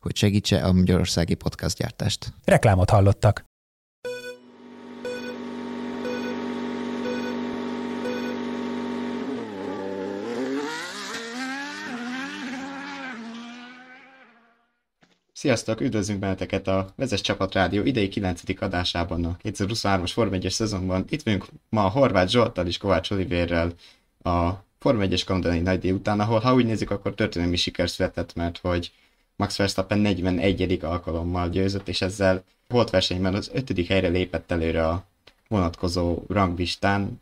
hogy segítse a magyarországi podcastgyártást. Reklámot hallottak. Sziasztok, üdvözlünk benneteket a Vezess Csapat Rádió idei 9. adásában a 2023-as Forma 1-es szezonban. Itt vagyunk ma Horváth Zsolttal és Kovács Olivérrel a Forma 1-es kanadai nagydíj után, ahol ha úgy nézzük, akkor történelmi siker született, mert hogy Max Verstappen 41. alkalommal győzött, és ezzel holtversenyben az 5. helyre lépett előre a vonatkozó ranglistán.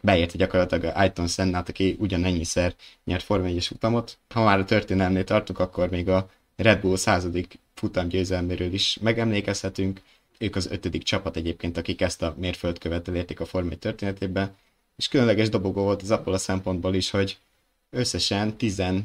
Beérte gyakorlatilag Ayrton Sennát, aki ugyanennyiszer nyert Forma 1-es futamot. Ha már a történelmnél tartunk, akkor még a Red Bull 100. futamgyőzelméről is megemlékezhetünk. Ők az 5. csapat egyébként, akik ezt a mérföldkövet elérték a Forma 1 történetében. És különleges dobogó volt az abból a szempontból is, hogy összesen 11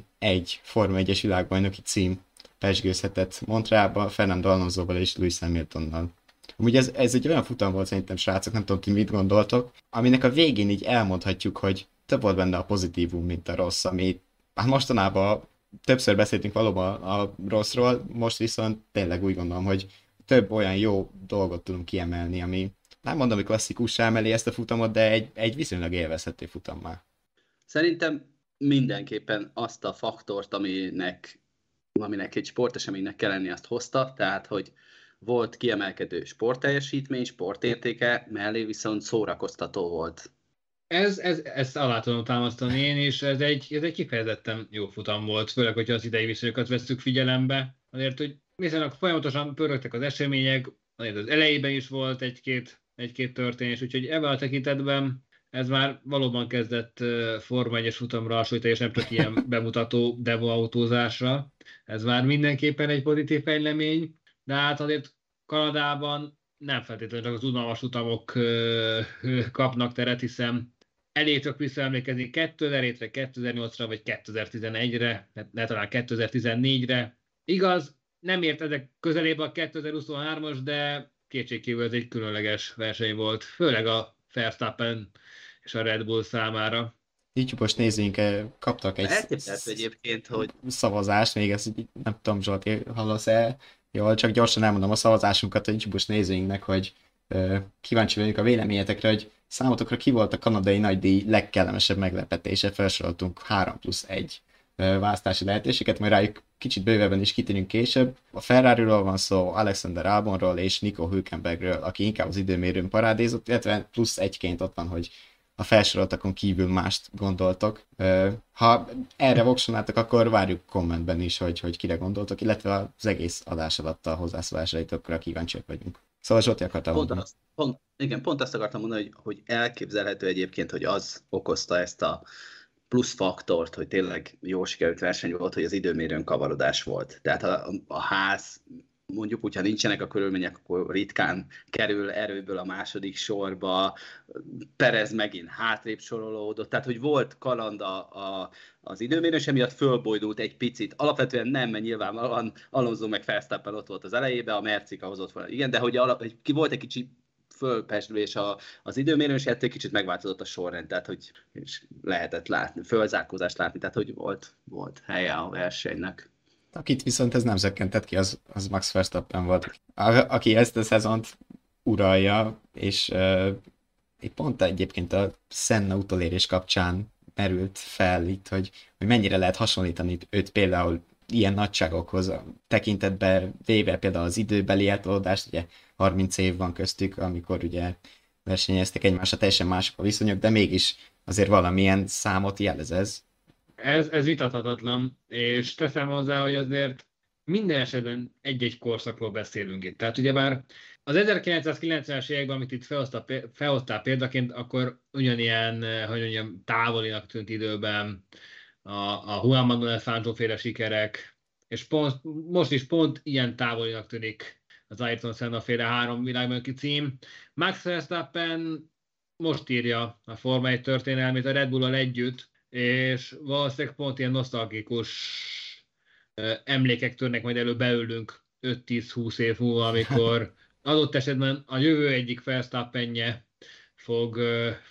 Forma 1-es világbajnoki cím pezsgőzhetett Montrealba, Fernando Alonsóval és Lewis Hamiltonnal. Amúgy ez egy olyan futam volt szerintem, srácok, nem tudom, ti mit gondoltok, aminek a végén így elmondhatjuk, hogy több volt benne a pozitívum, mint a rossz, ami hát mostanában többször beszéltünk valóban a rosszról, most viszont tényleg úgy gondolom, hogy több olyan jó dolgot tudunk kiemelni, ami nem mondom, hogy klasszikussá emeli ezt a futamot, de egy viszonylag élvezhető futam már. Szerintem mindenképpen azt a faktort, aminek egy sporteseménynek kell lenni, azt hozta, tehát hogy volt kiemelkedő sportteljesítmény, sportértéke, mellé viszont szórakoztató volt. Ezt alá tudom támasztani én, és ez egy kifejezetten jó futam volt, főleg, hogyha az idei viszonyokat vesszük figyelembe, azért, hogy viszonylag folyamatosan pörögtek az események, azért az elejében is volt egy-két történés, úgyhogy ebben a tekintetben ez már valóban kezdett Forma 1-es futamra hasonlítani, és nem csak ilyen bemutató devo autózásra. Ez már mindenképpen egy pozitív fejlemény, de hát azért Kanadában nem feltétlenül csak az unalmas futamok kapnak teret, hiszen elég csak visszaemlékezni 2007-re, 2008-ra, vagy 2011-re, ne talán 2014-re. Igaz, nem ért ezek közelébe a 2023-as, de kétségkívül ez egy különleges verseny volt, főleg a Verstappen és a Red Bull számára. Így most nézzünk, kaptak egy egyébként, hogy szavazást, még ezt nem tudom, Zsolti, hallasz-e? Jól, csak gyorsan elmondom a szavazásunkat a YouTube-os nézőinknek, hogy kíváncsi vagyunk a véleményetekre, hogy számotokra ki volt a kanadai nagydíj legkellemesebb meglepetése, felsoroltunk 3+1 választási lehetőséget, majd rájuk kicsit bővebben is kitérünk később. A Ferrariról van szó, Alexander Albonról és Nico Hülkenbergről, aki inkább az időmérőn parádézott, illetve +1-ként ott van, hogy a felsoroltakon kívül mást gondoltok. Ha erre voksolnátok, akkor várjuk kommentben is, hogy kire gondoltok, illetve az egész adás alatt a hozzászólásaitokra kíváncsiak vagyunk. Szóval Zsolti akartam mondani. Pont azt akartam mondani, hogy elképzelhető egyébként, hogy az okozta ezt a plusz faktort, hogy tényleg jó sikerült verseny volt, hogy az időmérőn kavarodás volt. Tehát a ház, mondjuk úgy, ha nincsenek a körülmények, akkor ritkán kerül erőből a második sorba, Perez megint hátrébb sorolódott, tehát hogy volt kaland az időmérős, emiatt fölbojdult egy picit, alapvetően nem, mert nyilvánvalóan Alonso meg Verstappen ott volt az elejébe, a Mercika hozott volna, igen, de hogy volt egy kicsi fölpesdülés az időmérős, ettől kicsit megváltozott a sorrend, tehát hogy lehetett látni, fölzárkózást látni, tehát hogy volt helye a versenynek. Akit viszont ez nem zökkentett ki, az Max Verstappen volt, aki ezt a szezont uralja, és pont egyébként a Senna utolérés kapcsán merült fel itt, hogy mennyire lehet hasonlítani őt például ilyen nagyságokhoz, tekintetbe véve például az időbeli eltolódást, ugye 30 év van köztük, amikor ugye versenyeztek egymásra, teljesen mások a viszonyok, de mégis azért valamilyen számot jelez ez. Ez vitathatatlan, és teszem hozzá, hogy azért minden esetben egy-egy korszakról beszélünk itt. Tehát ugyebár az 1990-es években, amit itt felhoztál példaként, akkor ugyanilyen, hogy mondjam, távolinak tűnt időben a Juan Manuel Fangio-féle sikerek, és most is pont ilyen távolinak tűnik az Ayrton Senna féle 3 világbajnoki cím. Max Verstappen most írja a Forma 1 történelmét a Red Bull-al együtt, és valószínűleg pont ilyen nosztalgikus emlékek törnek majd elő, beülünk 5-10-20 év múlva, amikor adott esetben a jövő egyik Verstappenje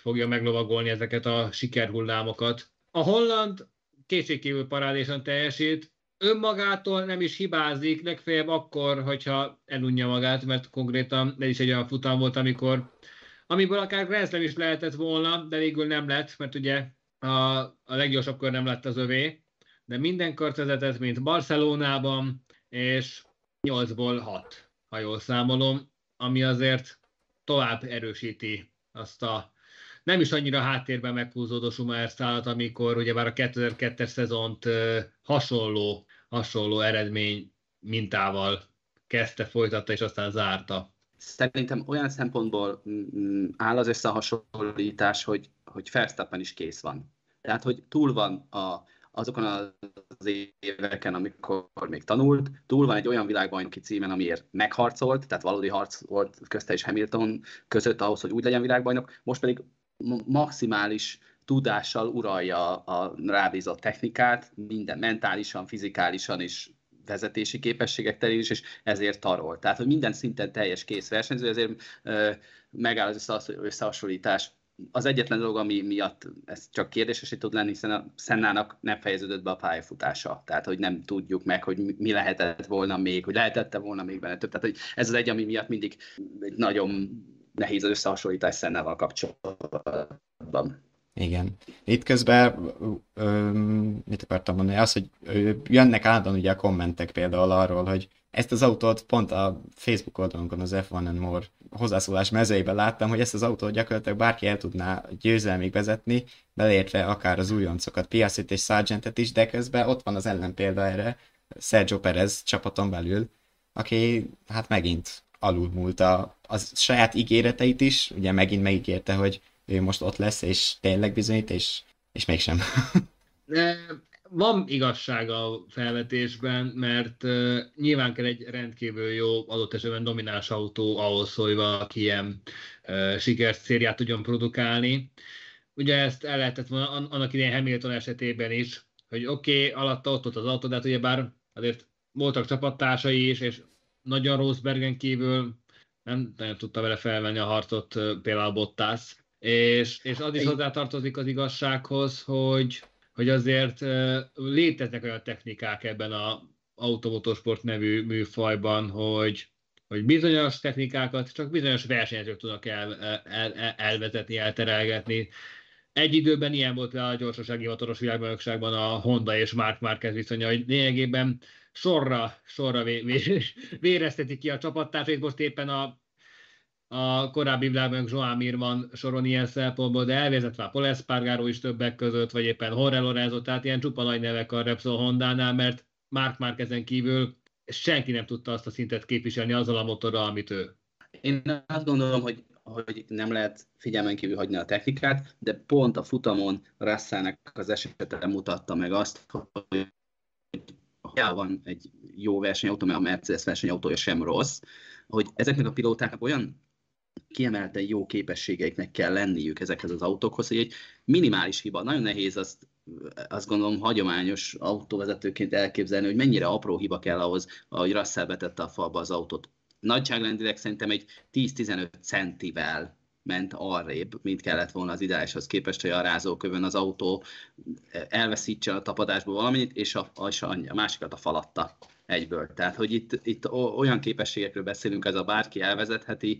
fogja meglovagolni ezeket a sikerhullámokat. A holland kétségkívül parádésan teljesít, önmagától nem is hibázik, legfeljebb akkor, hogyha elunja magát, mert konkrétan ez is egy olyan futam volt, amiből akár Grand Slam is lehetett volna, de végül nem lett, mert ugye a leggyorsabb kör nem lett az övé, de minden kört vezetett, mint Barcelonában, és 8-ból 6, ha jól számolom, ami azért tovább erősíti azt a nem is annyira háttérben meghúzódó Schumacher szállat, amikor ugyebár a 2002-es szezont hasonló eredmény mintával kezdte, folytatta és aztán zárta. Szerintem olyan szempontból áll az összehasonlítás, hogy Verstappen is kész van. Tehát, hogy túl van azokon az éveken, amikor még tanult, túl van egy olyan világbajnoki címen, amiért megharcolt, tehát valódi harc volt közte és Hamilton között ahhoz, hogy úgy legyen világbajnok, most pedig maximális tudással uralja a rábízott technikát, minden mentálisan, fizikálisan és vezetési képességek terén is, és ezért tarol. Tehát, hogy minden szinten teljes kész versenyző, ezért megáll az összehasonlítás. Az egyetlen dolog, ami miatt ez csak kérdésesé tud lenni, hiszen a Sennának nem fejeződött be a pályafutása. Tehát, hogy nem tudjuk meg, hogy mi lehetett volna még, hogy lehetette volna még benne több. Tehát, hogy ez az egy, ami miatt mindig egy nagyon nehéz az összehasonlítás Sennával kapcsolatban. Igen. Itt közben mit akartam mondani? Az, hogy jönnek állandóan ugye a kommentek például arról, hogy ezt az autót pont a Facebook oldalunkon az F1 and More hozzászólás mezőjében láttam, hogy ezt az autót gyakorlatilag bárki el tudná győzelmig vezetni, beleértve akár az újoncokat, Piastrit és Sargentet is, de közben ott van az ellenpélda erre, Sergio Perez csapaton belül, aki hát megint alulmúlta a saját ígéreteit is, ugye megint megígérte, hogy ő most ott lesz, és tényleg bizonyít, és mégsem. Van igazság a felvetésben, mert nyilván kell egy rendkívül jó, adott esetben domináns autó ahhoz, hogy valaki ilyen sikerszériát tudjon produkálni. Ugye ezt el lehetett volna annak idején Hamilton esetében is, hogy oké, alatta ott volt az autó, de hát ugyebár azért voltak csapattársai is, és nagyon Rosbergen kívül nem nagyon tudta vele felvenni a harcot például Bottas. És az is hozzátartozik az igazsághoz, hogy azért léteznek olyan technikák ebben az automotorsport nevű műfajban, hogy bizonyos technikákat csak bizonyos versenyzők tudnak elvezetni, elterelgetni. Egy időben ilyen volt a gyorsasági motoros világbajnokságban a Honda és Marc Márquez viszonya, hogy lényegében sorra vérezteti ki a csapattársait, most éppen a korábbi világban Joan Mir van soron ilyen szempontból, de elvérzett már Pol Espargaró is többek között, vagy éppen Jorge Lorenzo, tehát ilyen csupa nagy nevek a Repsol Hondánál, mert Marc Márquezen kívül senki nem tudta azt a szintet képviselni azzal a motorral, amit ő. Én azt gondolom, hogy nem lehet figyelmen kívül hagyni a technikát, de pont a futamon Russellnek az esete mutatta meg azt, hogy van egy jó versenyautó, mert a Mercedes versenyautója sem rossz, hogy ezeknek a pilótáknak olyan kiemelten jó képességeiknek kell lenniük ezekhez az autókhoz, hogy egy minimális hiba. Nagyon nehéz azt gondolom hagyományos autóvezetőként elképzelni, hogy mennyire apró hiba kell ahhoz, ahogy Russell betette a falba az autót. Nagyságrendileg szerintem egy 10-15 centivel ment arrébb, mint kellett volna az ideálishoz képest, hogy a rázókövön az autó elveszítse a tapadásból valamennyit, és a másikat a falatta egyből. Tehát, hogy itt olyan képességekről beszélünk, ez a bárki elvezetheti,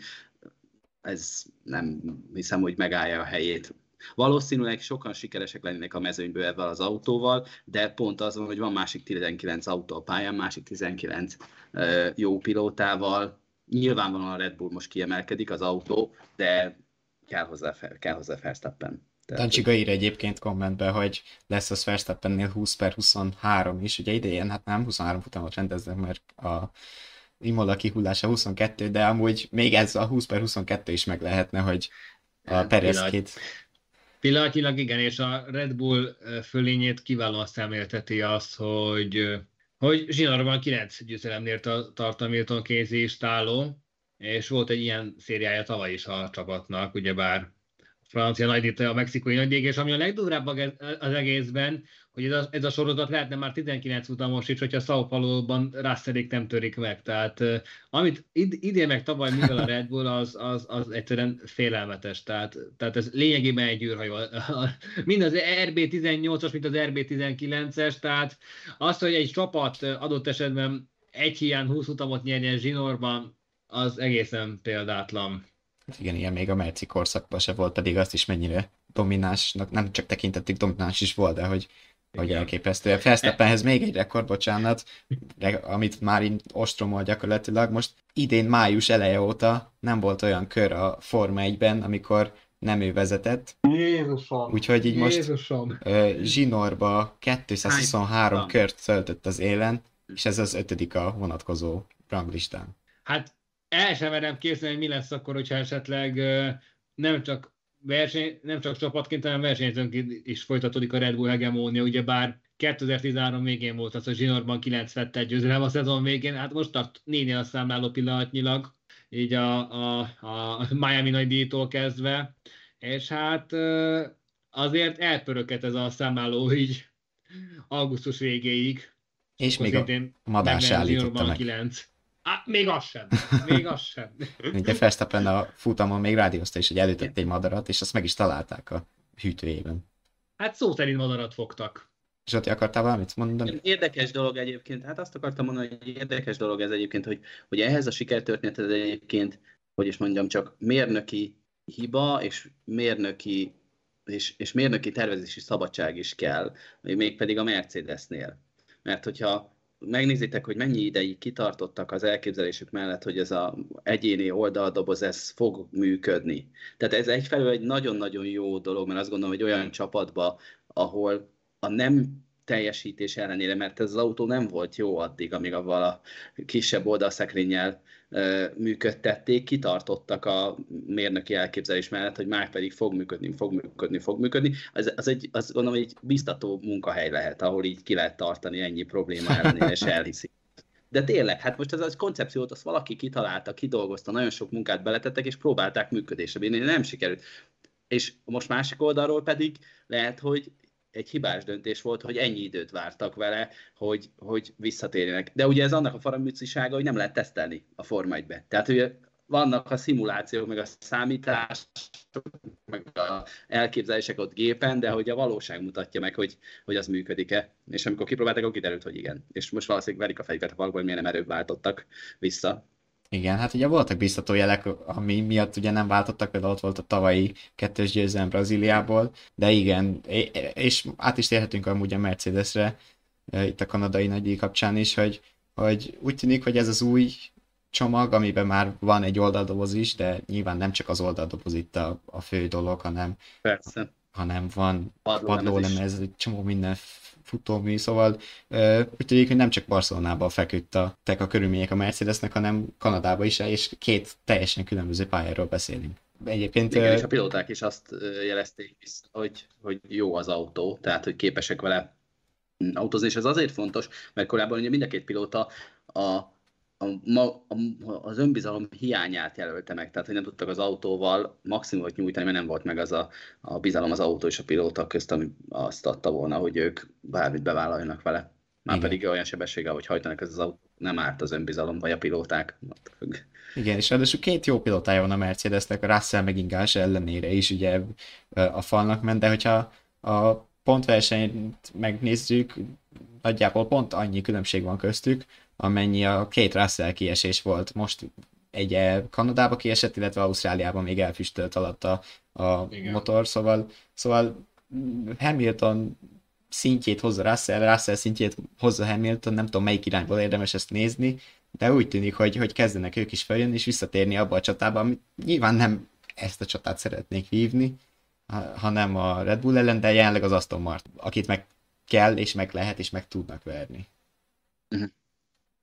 ez nem hiszem, hogy megállja a helyét. Valószínűleg sokan sikeresek lennének a mezőnyből ebben az autóval, de pont az van, hogy van másik 19 autó a pályán, másik 19 jó pilótával. Nyilvánvalóan a Red Bull most kiemelkedik az autó, de kell hozzá Verstappen. Tancsigaír egyébként kommentben, hogy lesz az Verstappennél 20/23 is, ugye idején, hát nem 23 futamot rendeznek, mert a Imola kihullása 22, de amúgy még ez a 20/22 is meg lehetne, hogy a Perez-két. Pillanatilag igen, és a Red Bull fölényét kiválóan szemlélteti az, hogy hogy zsinarban 9 győzelemnél tart a Milton Keynes-i stáló, és volt egy ilyen szériája tavaly is a csapatnak, ugyebár a francia nagydíj, a mexikói nagydíj, és ami a legdurább az egészben, hogy ez a sorozat lehetne már 19 utamos is, hogyha São Paulo-ban Russell-ik nem törik meg. Tehát amit idén meg tavaly mivel a Red Bull, az egyszerűen félelmetes. Tehát ez lényegében egy űrhajó. Mind az RB18-as, mint az RB19-es, tehát az, hogy egy csapat adott esetben egy hiány 20 utamot nyerjen zsinórban, az egészen példátlan. Igen, ilyen még a Merci korszakban se volt, pedig azt is mennyire dominánsnak, nem csak tekintettük, domináns is volt, de hogy elképesztő. Verstappenhez még egy rekord, bocsánat, amit már így ostromol gyakorlatilag. Most idén május eleje óta nem volt olyan kör a Forma 1-ben, amikor nem ő vezetett. Jézusom! Úgyhogy így Jézusom. Most zsinórba 223 kört töltött az élen, és ez az 5. a vonatkozó ranglistán. Hát el sem merem képzelni, hogy mi lesz akkor, hogyha esetleg nem csak csapatként, hanem versenyzőnként is folytatódik a Red Bull hegemónia, ugyebár 2013 végén volt az, hogy zsinórban 9 lett egy győzelem a szezon végén, hát most tart 4-nél a számláló pillanatnyilag, így a Miami nagydíjtól kezdve, és hát azért elpöröket ez a számláló így augusztus végéig. És még a Madás állította meg. 9. Még az sem. Még az sem. Ugye Verstappen a futamon még rádiózta is, hogy elütött egy madarat, és azt meg is találták a hűtőjében. Hát szó szerint madarat fogtak. Zsoti, akartál valamit mondani? Érdekes dolog egyébként, hát azt akartam mondani, hogy érdekes dolog ez egyébként, hogy ehhez a sikertörténethez egyébként, hogy is mondjam, csak mérnöki hiba és mérnöki tervezési szabadság is kell, mégpedig a Mercedesnél. Mert hogyha megnézitek, hogy mennyi ideig kitartottak az elképzelésük mellett, hogy ez az egyéni oldaldoboz, ez fog működni. Tehát ez egyfelől egy nagyon-nagyon jó dolog, mert azt gondolom, hogy olyan csapatba, ahol a nem teljesítés ellenére, mert ez az autó nem volt jó addig, amíg avval a kisebb oldalszekrénnyel működtették, kitartottak a mérnöki elképzelés mellett, hogy már pedig fog működni. Az gondolom egy biztató munkahely lehet, ahol így ki lehet tartani ennyi probléma ellenére, és elhiszik. De tényleg, hát most ez a koncepciót, azt valaki kitalálta, kidolgozta, nagyon sok munkát beletettek, és próbálták működésre bírni, nem sikerült. És most másik oldalról pedig lehet, hogy egy hibás döntés volt, hogy ennyi időt vártak vele, hogy visszatérjenek. De ugye ez annak a faramücisága, hogy nem lehet tesztelni a Forma 1-be. Tehát ugye vannak a szimulációk, meg a számítások, meg az elképzelések ott gépen, de hogy a valóság mutatja meg, hogy az működik-e. És amikor kipróbálták, akkor kiderült, hogy igen. És most valószínűleg verik a fejüket a falakba, hogy miért nem erőbb váltottak vissza. Igen, hát ugye voltak biztató jelek, ami miatt ugye nem váltottak, például ott volt a tavalyi 2-es győzelem Brazíliából, de igen, és át is térhetünk amúgy a Mercedesre, itt a kanadai nagydíj kapcsán is, hogy úgy tűnik, hogy ez az új csomag, amiben már van egy oldaldoboz is, de nyilván nem csak az oldaldoboz itt a fő dolog, hanem, persze, hanem van padlólemez, egy csomó minden futómű, szóval úgy tűnik, hogy nem csak Barcelonában feküdtek a körülmények a Mercedesnek, hanem Kanadában is, és két teljesen különböző pályáról beszélünk. Egyébként... Igen, és a pilóták is azt jelezték vissza, hogy jó az autó, tehát hogy képesek vele autózni, és ez azért fontos, mert korábban ugye mind a két pilóta az önbizalom hiányát jelölte meg, tehát hogy nem tudtak az autóval maximumot nyújtani, mert nem volt meg az a bizalom az autó és a pilóta közt, ami azt adta volna, hogy ők bármit bevállaljanak vele. Már igen. Pedig olyan sebességgel, hogy hajtanak ez az autó, nem árt az önbizalom, vagy a pilóták. Igen, és ráadásul két jó pilótája van a Mercedesnek, a Russell meg Ingás ellenére is ugye a falnak ment, de hogyha a pontversenyt megnézzük, nagyjából pont annyi különbség van köztük, amennyi a két Russell kiesés volt. Most egy Kanadába kiesett, illetve Ausztráliában még elfüstölt alatt a motor, szóval Hamilton szintjét hozza Russell, Russell szintjét hozza Hamilton, nem tudom melyik irányból érdemes ezt nézni, de úgy tűnik, hogy kezdenek ők is feljönni és visszatérni abba a csatába, amit nyilván nem ezt a csatát szeretnék vívni, hanem a Red Bull ellen, de jelenleg az Aston Martin, akit meg kell, és meg lehet, és meg tudnak verni. Uh-huh.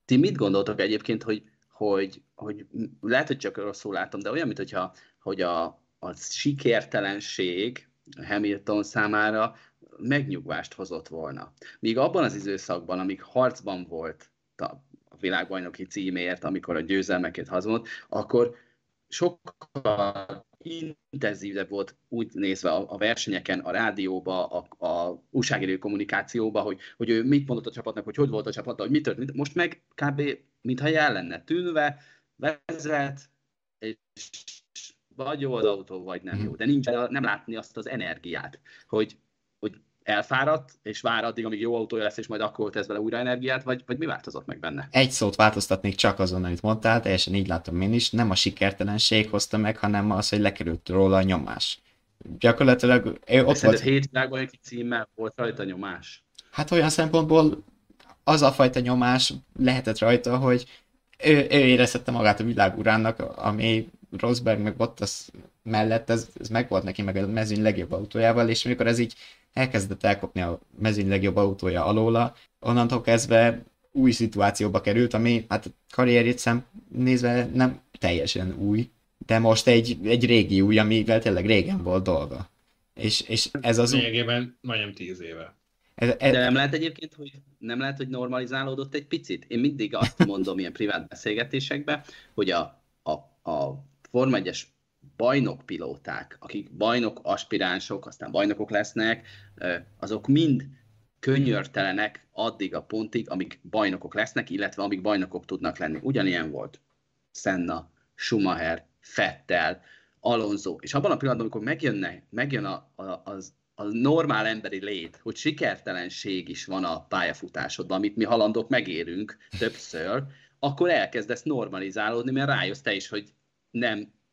Ti mit gondoltok egyébként, hogy lehet, hogy csak rosszul látom, de olyan, mint hogyha a sikertelenség Hamilton számára megnyugvást hozott volna. Míg abban az időszakban, amíg harcban volt a világbajnoki címért, amikor a győzelmeket hazudott, akkor sokkal intenzívebb volt úgy nézve a versenyeken, a rádióba, a újságíró kommunikációba, hogy ő mit mondott a csapatnak, hogy volt a csapatnak, hogy mi történt. Most meg kb. Mintha jel lenne tűnve, vezet, és vagy jó az autó, vagy nem jó. De nincs, nem látni azt az energiát, hogy elfáradt, és vár addig, amíg jó autója lesz, és majd akkor tesz vele újra energiát, vagy mi változott meg benne? Egy szót változtatnék csak azon, amit mondtál, teljesen így látom én is, nem a sikertelenség hozta meg, hanem az, hogy lekerült róla a nyomás. Gyakorlatilag ott volt... 7 világbajnoki címmel volt rajta nyomás? Hát olyan szempontból az a fajta nyomás lehetett rajta, hogy ő érezhette magát a világúrának, ami Rosberg meg Bottas mellett, ez megvolt neki, meg a mezőny legjobb autójával, és amikor ez így elkezdett elkopni a mezőny legjobb autója alóla, onnantól kezdve új szituációba került, ami hát karrierjét nézve nem teljesen új, de most egy régi új, amivel tényleg régen volt dolga. És ez az... Lényegében majdnem 10 éve. De nem lehet egyébként, hogy normalizálódott egy picit? Én mindig azt mondom ilyen privát beszélgetésekben, hogy a Forma 1-es bajnokpilóták, akik bajnok aspiránsok, aztán bajnokok lesznek, azok mind könyörtelenek addig a pontig, amíg bajnokok lesznek, illetve amíg bajnokok tudnak lenni. Ugyanilyen volt Senna, Schumacher, Vettel, Alonso, és abban a pillanatban, amikor megjön a normál emberi lét, hogy sikertelenség is van a pályafutásodban, amit mi halandók megérünk többször, akkor elkezdesz normalizálódni, mert rájössz te is, hogy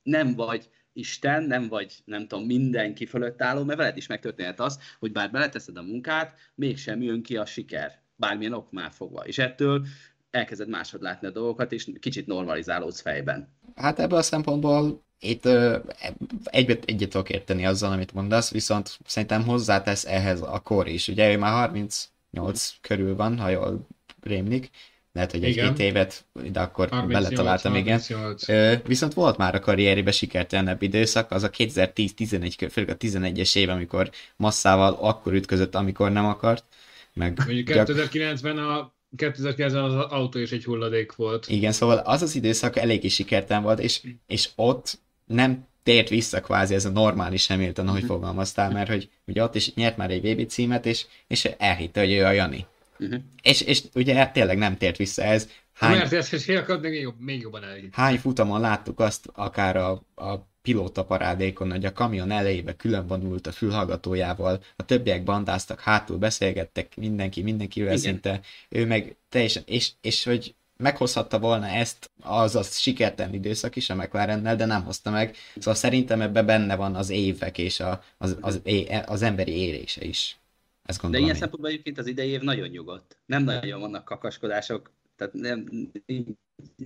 nem vagy Isten, nem vagy, nem tudom, mindenki fölött álló, mert veled is megtörténhet az, hogy bár beleteszed a munkát, mégsem jön ki a siker, bármilyen oknál fogva. És ettől elkezded máshogy látni a dolgokat, és kicsit normalizálódsz fejben. Hát ebből a szempontból itt egyet tudok érteni azzal, amit mondasz, viszont szerintem hozzátesz ehhez a kor is. Ugye ő már 38 körül van, ha jól rémlik. Lehet, hogy egy-két évet, de akkor 38, beletaláltam, 38. Igen. Viszont volt már a karrierében sikertelenebb időszak, az a 2010-11, főleg a 11-es év, amikor masszával akkor ütközött, amikor nem akart. Meg mondjuk 2009-ben az autó is egy hulladék volt. Igen, szóval az az időszak eléggé sikertelen volt, és ott nem tért vissza kvázi ez a normális Hamilton, ahogy fogalmaztál, mert hogy ugye ott is nyert már egy VB címet, és elhitte, hogy ő a Jani. És ugye tényleg nem tért vissza ez. Mert ez még jobban elég. Hány futamon láttuk azt, akár a pilóta parádékon, hogy a kamion elejébe különvonult a fülhallgatójával, a többiek bandáztak, hátul beszélgettek, mindenkivel szinte, ő meg teljesen, és hogy meghozhatta volna ezt az sikertelen időszak is a McLarennel, de nem hozta meg. Szóval szerintem ebben benne van az évek és az emberi érése is. De ilyen szempontból egyébként az idei év nagyon nyugodt. Nem nagyon vannak kakaskodások, tehát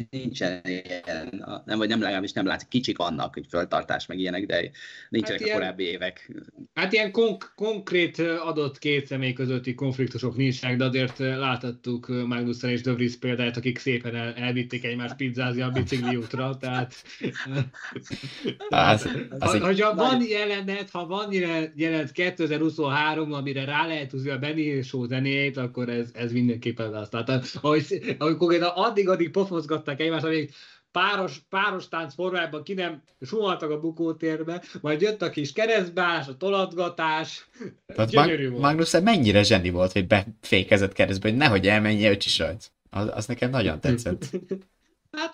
nincsen ilyen, legalábbis nem látszik, kicsik vannak, hogy föltartás meg ilyenek, de nincsenek hát a korábbi évek. Hát ilyen konkrét adott két személy közötti konfliktusok nincsenek, de azért láthattuk Magnussen és De Vries példáját, akik szépen elvitték egymást pizzázni a bicikli útra, tehát... Ha van jelenet 2023, amire rá lehet húzni a Benny Show zenéjét, akkor ez mindenképpen lesz. Tehát amikor addig pofozgatták egymást, amíg páros tánc formájában ki nem suhaltak a bukótérbe, majd jött a kis keresztbás, a tolatgatás, gyönyörű volt. Magnussen mennyire zseni volt, hogy befékezett keresztbe, hogy nehogy elmenjen öcsi sajt. Az nekem nagyon tetszett. Hát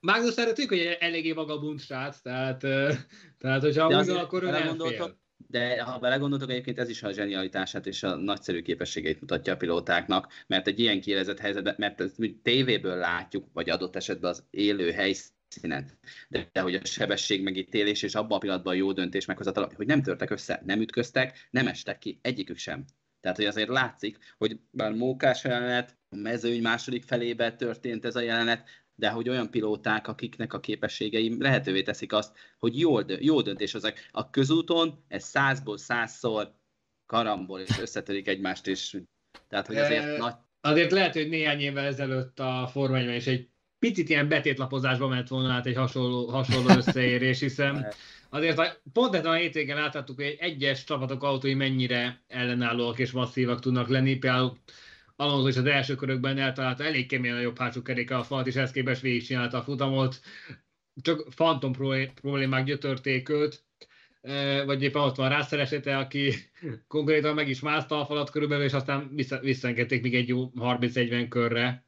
Magnussen tűnik, hogy eléggé vagabund srác, tehát hogyha úgy van, akkor ő nem fél. De ha belegondoltok, egyébként ez is a zsenialitását és a nagyszerű képességeit mutatja a pilótáknak, mert egy ilyen kiélezett helyzetben, mert ezt tévéből látjuk, vagy adott esetben az élő helyszínen, de hogy a sebesség megítélés és abban a pillanatban jó döntés meghozatal, hogy nem törtek össze, nem ütköztek, nem estek ki, egyikük sem. Tehát, hogy azért látszik, hogy bár mókás jelenet, a mezőny második felében történt ez a jelenet, de hogy olyan pilóták, akiknek a képességei lehetővé teszik azt, hogy jó döntés hozzák. A közúton ez 100-ból 100-szor karambol, és összetörik egymást is. Tehát, hogy azért azért lehet, hogy néhány évvel ezelőtt a Forma 1-ben is egy picit ilyen betétlapozásba ment volna át egy hasonló összeérés, hiszen azért pont ezen a hétvégen láthattuk, hogy egyes csapatok autói mennyire ellenállóak és masszívak tudnak lenni, például Alonso is az első körökben eltalálta elég keményen a jobb hátsó kerékkel a falat, és ezt képest végigcsinálta a futamot, csak fantom problémák gyötörték őt, vagy éppen ott van rászeresete, aki konkrétan meg is mászta a falat körülbelül, és aztán visszaengedték még egy jó 30-40 körre.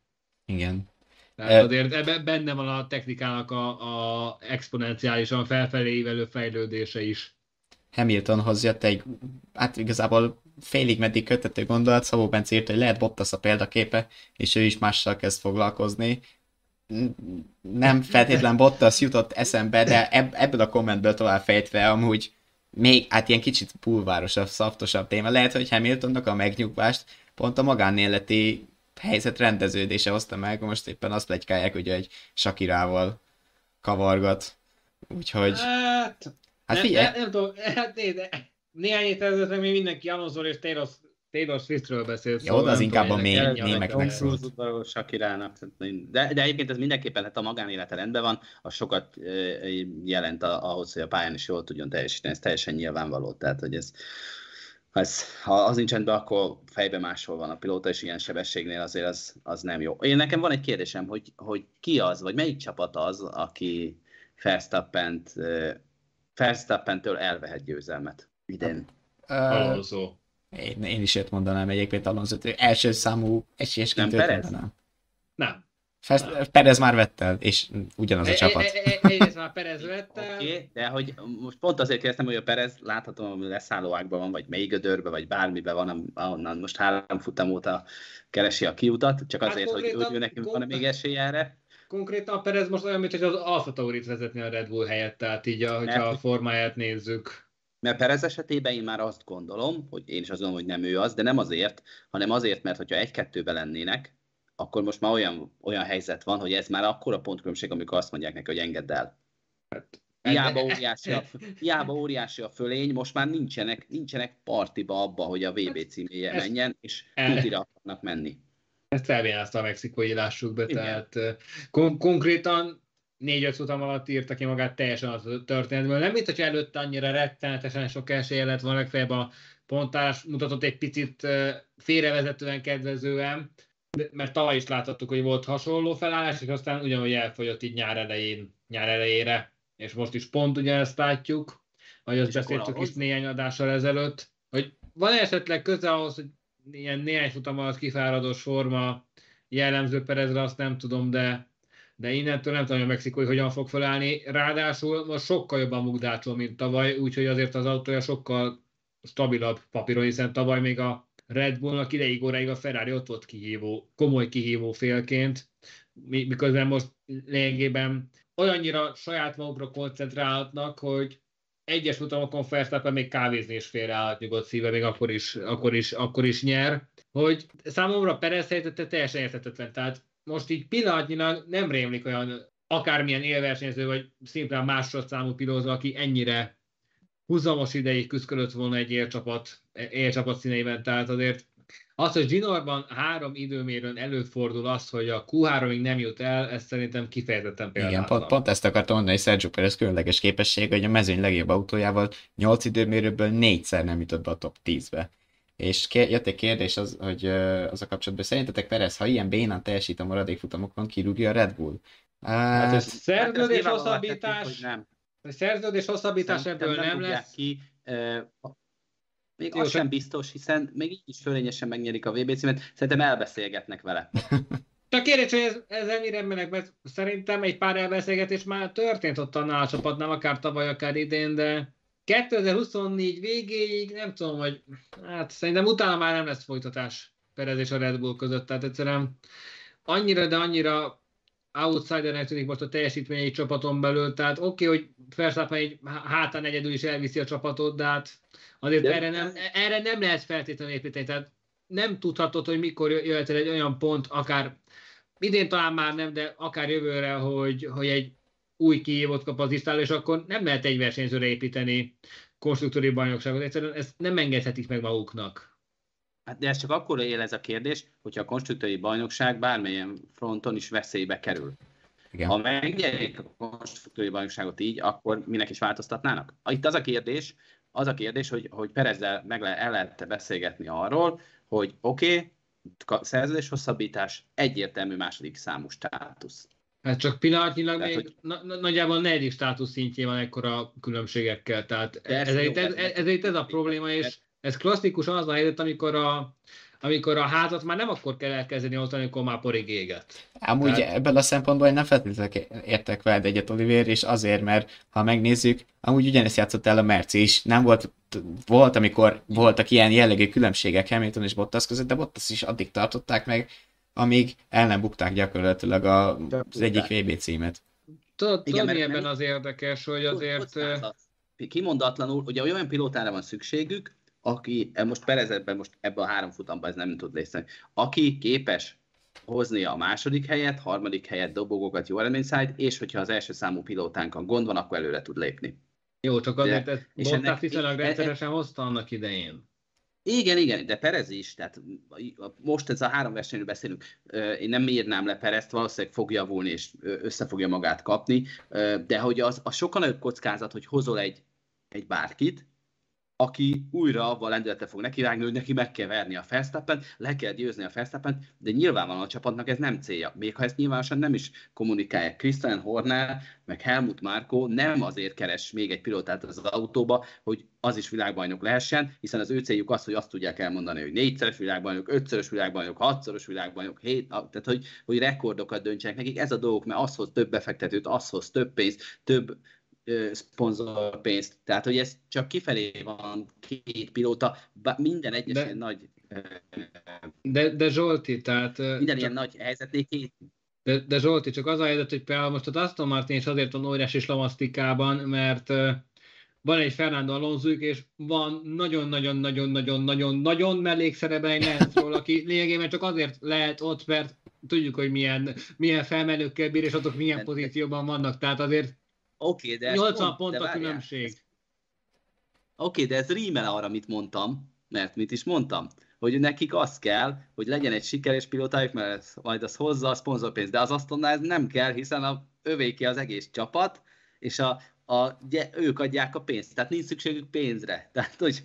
Igen. Tehát azért benne van a technikának a exponenciálisan felfelé ívelő fejlődése is. Hamiltonhoz jött egy, hát igazából félig meddig kötető gondolat, Szabó Bence írt, hogy lehet Bottas a példaképe, és ő is mással kezd foglalkozni. Nem feltétlen Bottas jutott eszembe, de ebből a kommentből tovább fejtve amúgy még, hát ilyen kicsit pulvárosabb, szaftosabb téma. Lehet, hogy Hamiltonnak a megnyugvást pont a magánéleti helyzet rendeződése hozta meg, most éppen azt pletykálják, ugye, hogy Shakirával kavargat. Úgyhogy... Hát figyelj! Nem tudom, hát nézd, néhány héttel ezelőtt még mindenki Alonso és Taylor Swiftről beszélt. Jó, szóval az inkább a mémeknek szólt. De egyébként ez mindenképpen, hát a magánélete rendben van, az sokat jelent ahhoz, hogy a pályán is jól tudjon teljesíteni, ez teljesen nyilvánvaló, tehát hogy ez, ha az nincs rendben, akkor fejbe máshol van a pilóta, és ilyen sebességnél azért az nem jó. Nekem van egy kérdésem, hogy ki az, vagy melyik csapat az, aki Verstappentől elvehet győzelmet idén? Alonso. Én is őt mondanám egyébként, Alonso, első számú esélyesként őt mondanám. Nem. Perez már vett el, és ugyanaz a csapat. Egyrészt már Perez vett el. Oké, de hogy most pont azért kérdeztem, hogy a Perez láthatóan leszállóákban van, vagy mély gödörben, vagy bármiben van, ahonnan most 3 futam óta keresi a kiutat, csak azért, hogy ő nekünk van még esélye erre. Konkrétan Perez most olyan, mint hogy az Alfa Taurit vezetni a Red Bull helyett, tehát így, hogyha a formáját nézzük. Mert Perez esetében én már azt gondolom, hogy én is azt gondolom, hogy nem ő az, de nem azért, hanem azért, mert hogyha 1-2-ben lennének, akkor most már olyan helyzet van, hogy ez már akkora pontkülönbség, amikor azt mondják neki, hogy engedd el. Hiába óriási a fölény, most már nincsenek partiba abba, hogy a VB címéje menjen, és útira akarnak menni. Ezt felvénázta a mexikói, lássuk be, tehát konkrétan 4-5 futam alatt írta ki magát teljesen az történetből. Nem mint, hogyha előtte annyira rettenetesen sok esélye lett volna, legfeljebb a pontás mutatott egy picit félrevezetően, kedvezően, mert tavaly is láthattuk, hogy volt hasonló felállás, és aztán ugyanúgy elfogyott így nyár elejére, és most is pont ugyanezt látjuk, vagy azt beszéltük is néhány adással ezelőtt, hogy van esetleg köze ahhoz, hogy ilyen néhány futam alatt kifáradós forma jellemző Perezre, azt nem tudom, de innentől nem tudom, hogy a mexikói hogyan fog felállni. Ráadásul most sokkal jobban mugdácsol, mint tavaly, úgyhogy azért az autója sokkal stabilabb papíron, hiszen tavaly még a Red Bullnak ideig óráig a Ferrari ott volt kihívó, komoly kihívó félként, miközben most lényegében olyannyira saját magukra koncentrálhatnak, hogy egyes futamokon Verstappen még kávézni is félreállhat nyugodt szíve, még akkor is nyer, hogy számomra Perez helyzete teljesen érthetetlen. Tehát most így pillanatnyilag nem rémlik olyan akármilyen élversenyző, vagy szimplán másodszámú pilóta, aki ennyire húzamos ideig küzdött volna egy élcsapat színeiben. Tehát azért az, hogy Zsinórban 3 időmérőn előfordul az, hogy a Q3-ig nem jut el, ez szerintem kifejezetten példátlan. Igen, pont ezt akartam mondani, hogy Sergio Perez különleges képessége, hogy a mezőny legjobb autójával 8 időmérőből 4-szer nem jutott be a top 10-be. És jött egy kérdés, hogy az a kapcsolatban, szerintetek Perez, ha ilyen bénán teljesít a maradék futamokon, kirúgja a Red Bull? Hát ez szerződés hosszabbítás ebből nem lesz. Ki, még az sem biztos, hiszen még így is fölényesen megnyerik a VB címet, szerintem elbeszélgetnek vele. Csak kérdés, hogy ezzel mire mennek, mert szerintem egy pár elbeszélgetés már történt ott annál a csapatnál, akár tavaly, akár idén, de 2024 végéig nem tudom, hogy hát szerintem utána már nem lesz folytatás Perez és a Red Bull között, tehát egyszerűen annyira, de annyira outsidernek tűnik most a teljesítmény egy csapaton belül, tehát oké, hogy Verstappen egy hátán egyedül is elviszi a csapatot, de hát azért erre nem lehet feltétlenül építeni, tehát nem tudhatod, hogy mikor jöhet el egy olyan pont, akár idén talán már nem, de akár jövőre, hogy egy új kihívót kap az istálló, és akkor nem lehet egy versenyzőre építeni konstruktúri bajnokságot. Egyszerűen ezt nem engedhetik meg maguknak. Hát de ez csak akkor él ez a kérdés, hogyha a konstruktúri bajnokság bármilyen fronton is veszélybe kerül. Igen. Ha megnyerik a konstruktőri bajnokságot így, akkor minek is változtatnának? Itt az a kérdés, hogy Perezzel el lehet beszélgetni arról, hogy oké, szerződés hosszabbítás, egyértelmű második számú státusz. Hát csak pillanatnyilag tehát, még nagyjából negyedik státusz szintjén van ekkora különbségekkel. Tehát ezért ez a probléma, és ez klasszikus az a helyzet, amikor a házat már nem akkor kell elkezdeni ott, amikor már porig éget. Amúgy tehát ebben a szempontból én nem feltétlenül értek veled egyet, Olivér, és azért, mert ha megnézzük, amúgy ugyanezt játszott el a Merci is. Nem volt, amikor voltak ilyen jellegű különbségek Hamilton és Bottas között, de Bottas is addig tartották meg, amíg el nem bukták gyakorlatilag az egyik VB címet. Tudod, mi ebben az érdekes, hogy azért... Kimondatlanul, ugye olyan pilótára van szükségük, aki most ebben a három futamban ez nem tud lészni, aki képes hozni a második helyet, harmadik helyet, dobogókat, jó eredményszájt, és hogyha az első számú pilótánkon gond van, akkor előre tud lépni. Jó, csak azért ezt Bottas viszonylag rendszeresen hozta annak idején. Igen, de Perez is, tehát most ez a három versenyről beszélünk, én nem írnám le Perezt, valószínűleg fog javulni, és össze fogja magát kapni, de hogy az sokkal nagyobb kockázat, hogy hozol egy bárkit, aki újra avval lendülettel fog nekivágni, hogy neki meg kell verni a Verstappent, le kell győzni a Verstappent, de nyilvánvalóan a csapatnak ez nem célja. Még ha ezt nyilvánosan nem is kommunikálják. Christian Horner, meg Helmut Marko nem azért keres még egy pilótát az autóba, hogy az is világbajnok lehessen, hiszen az ő céljuk az, hogy azt tudják elmondani, hogy 4-szeres világbajnok, 5-szeres világbajnok, 6-szeres világbajnok, 7, tehát hogy rekordokat döntsenek nekik. Ez a dolgok, mert az hoz több befektetőt, az hoz több pénzt, több szponzorpénzt. Tehát, hogy ez csak kifelé van két pilóta, minden egyes ilyen nagy... De Zsolti, tehát... Minden ilyen nagy helyzetnél két... De Zsolti, csak az a helyzet, hogy például most az Aston Martin is azért van óriási slamasztikában, mert van egy Fernando Alonsojuk, és van nagyon-nagyon-nagyon-nagyon-nagyon mellékszerebe egy Lance-ról, aki lényegében csak azért lehet ott, mert tudjuk, hogy milyen felmenőkkel bír, és azok milyen pozícióban vannak. Tehát azért de 80 pont a különbség. De ez rímel arra, mit mondtam, mert mit is mondtam, hogy nekik az kell, hogy legyen egy sikeres pilótájuk, mert majd az hozza a szponzorpénzt, de az Astonnál ez nem kell, hiszen a övéké az egész csapat, és ők adják a pénzt, tehát nincs szükségük pénzre. Tehát, hogy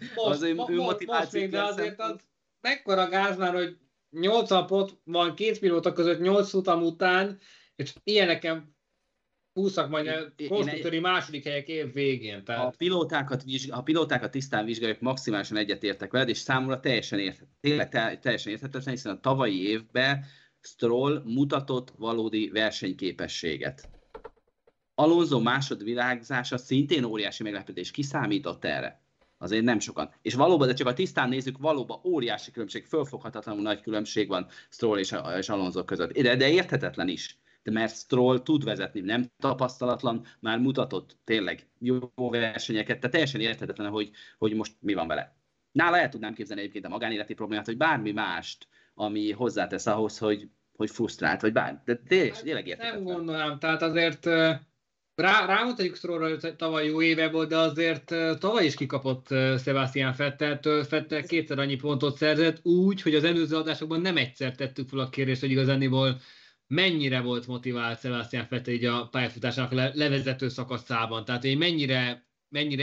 ő motiváció... De azért az mekkora gáz már, hogy 80 pont van két pilóta között 8 futam után, és ilyeneken húszak majd a konstruktőri második helyek év végén. Tehát... A pilótákat tisztán vizsgáljuk, maximálisan egyetértek veled, és számomra teljesen érthetetlen, hiszen a tavalyi évben Stroll mutatott valódi versenyképességet. Alonso másodvilágzása szintén óriási meglepetés, kiszámított erre. Azért nem sokan. És valóban, de csak a tisztán nézzük, valóban óriási különbség, fölfoghatatlanul nagy különbség van Stroll és Alonso között. De érthetetlen is. Mert Stroll tud vezetni, nem tapasztalatlan, már mutatott tényleg jó versenyeket, tehát teljesen érthetetlen, hogy most mi van vele. Nála el tudnám képzelni egyébként a magánéleti problémát, hogy bármi mást, ami hozzátesz ahhoz, hogy frusztrált, vagy bármi. De tényleg érthetetlen. Nem gondolom, tehát azért rámutatjuk Strollra, hogy tavaly jó éve volt, de azért tavaly is kikapott Sebastian Vetteltől, Vettel kétszer annyi pontot szerzett, úgy, hogy az előző adásokban nem egyszer tettük fel a kérdést, hogy igazániból mennyire volt motivált Sebastian Vettel így a pályafutásának levezető szakaszában, tehát hogy mennyire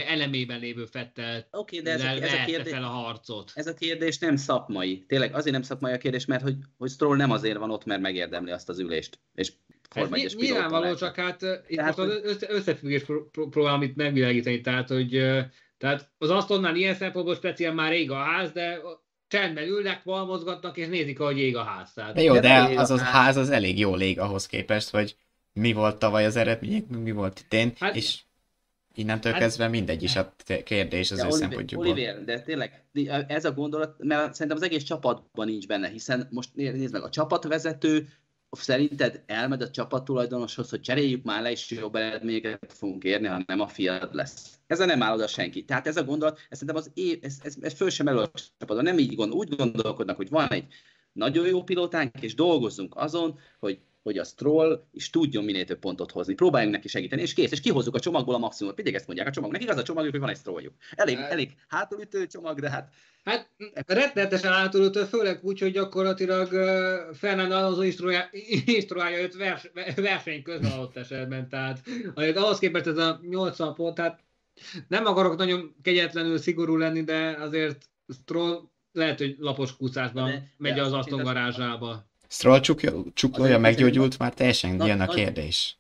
elemében lévő Vettelt lehette fel a harcot. Ez a kérdés nem szakmai. Tényleg azért nem szakmai a kérdés, mert hogy Stroll nem azért van ott, mert megérdemli azt az ülést. És ez nyilvánvaló, csak hát itt most az összefüggés próbálom itt megvilágítani, tehát az Astonnál ilyen szempontból speciál már ég a ház, de... Csendben ülnek, mozgatnak, és nézik, ahogy ég a ház. De jó, de az ház az elég jól ég ahhoz képest, hogy mi volt tavaly az eredmény, mi volt idén, hát, és innentől kezdve mindegy is a kérdés az ő szempontjukból. Olivér, de tényleg ez a gondolat, mert szerintem az egész csapatban nincs benne, hiszen most nézd meg, a csapatvezető szerinted elmegy a csapattulajdonoshoz, hogy cseréljük már le, és jobb eredményeket fogunk érni, ha nem a fiad lesz. Ezzel nem áll oda senki. Tehát ez a gondolat, ez szerintem ez föl sem elő a csapatban. Nem így gondolkodnak, hogy van egy nagyon jó pilótánk, és dolgozzunk azon, hogy hogy a Stroll is tudjon minél több pontot hozni. Próbáljunk neki segíteni, és kész, és kihozzuk a csomagból a maximumot. Mindig ezt mondják a csomagnak. Igaz a csomagjuk, hogy van egy Strolljuk. Elég hátulütő csomag, de hát... Hát rettenetesen hátulütő, főleg úgy, hogy gyakorlatilag Fernando Alonso instruálja őt verseny közben adott esetben. Tehát ahhoz képest ez a 80 pont, hát nem akarok nagyon kegyetlenül szigorú lenni, de azért Stroll lehet, hogy lapos kúszásban megy az Aston garázsába. Stroll csuklója meggyógyult, már teljesen ilyen a kérdés.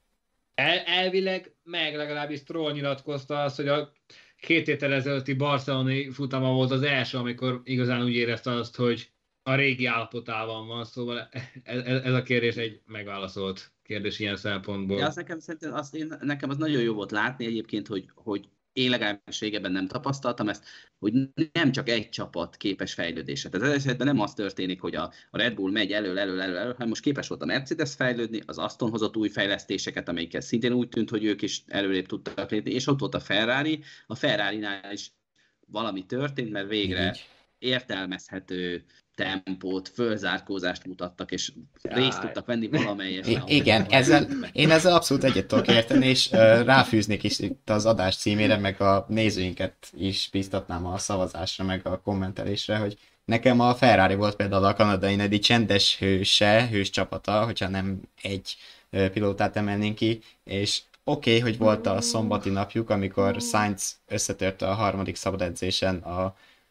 Elvileg meg, legalábbis Stroll nyilatkozta azt, hogy a 2 héttel ezelőtti barcelonai futama volt az első, amikor igazán úgy érezte azt, hogy a régi állapotában van, szóval ez a kérdés egy megválaszolt kérdés ilyen szempontból. Ja, azt nekem szerintem nekem az nagyon jó volt látni egyébként, hogy én legalábbis régebben nem tapasztaltam ezt, hogy nem csak egy csapat képes fejlődésre. Tehát ez esetben nem az történik, hogy a Red Bull megy elől, hanem most képes volt a Mercedes fejlődni, az Aston hozott új fejlesztéseket, amelyikkel szintén úgy tűnt, hogy ők is előrébb tudtak lépni, és ott volt a Ferrari. A Ferrarinál is valami történt, mert végre értelmezhető tempót, fölzárkózást mutattak, és részt tudtak venni valamelyesen. Igen, én ezzel abszolút egyet tudok érteni, és ráfűznék is itt az adás címére, meg a nézőinket is bíztatnám a szavazásra, meg a kommentelésre, hogy nekem a Ferrari volt például a kanadai Nedi csendes hős csapata, hogyha nem egy pilótát emelnénk ki, és oké, hogy volt a szombati napjuk, amikor Sainz összetörte a harmadik szabadedzésen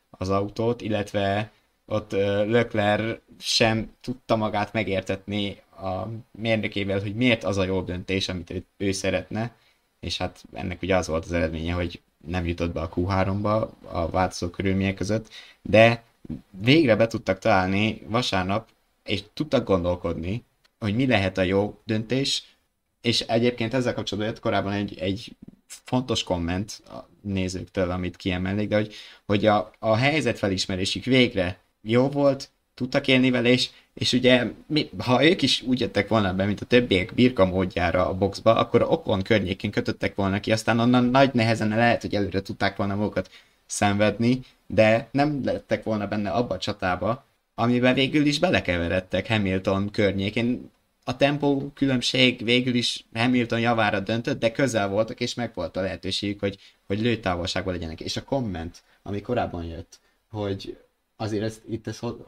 az autót, illetve ott Leclerc sem tudta magát megértetni a mérnökével, hogy miért az a jobb döntés, amit ő szeretne, és hát ennek ugye az volt az eredménye, hogy nem jutott be a Q3-ba a változó körülmények között, de végre be tudtak találni vasárnap, és tudtak gondolkodni, hogy mi lehet a jó döntés, és egyébként ezzel kapcsolatban jött korábban egy fontos komment a nézőktől, amit kiemelnék, de hogy a helyzet felismerésük végre jó volt, tudtak élni vele, és ugye ha ők is úgy jöttek volna be, mint a többiek birka módjára a boxba, akkor Okon környékén kötöttek volna ki, aztán onnan nagy nehezen lehet, hogy előre tudták volna magukat szenvedni, de nem lettek volna benne abba a csatába, amiben végül is belekeveredtek Hamilton környékén. A tempó különbség végül is Hamilton javára döntött, de közel voltak, és megvolt a lehetőségük, hogy lőtávolságban legyenek. És a komment, ami korábban jött, hogy azért itt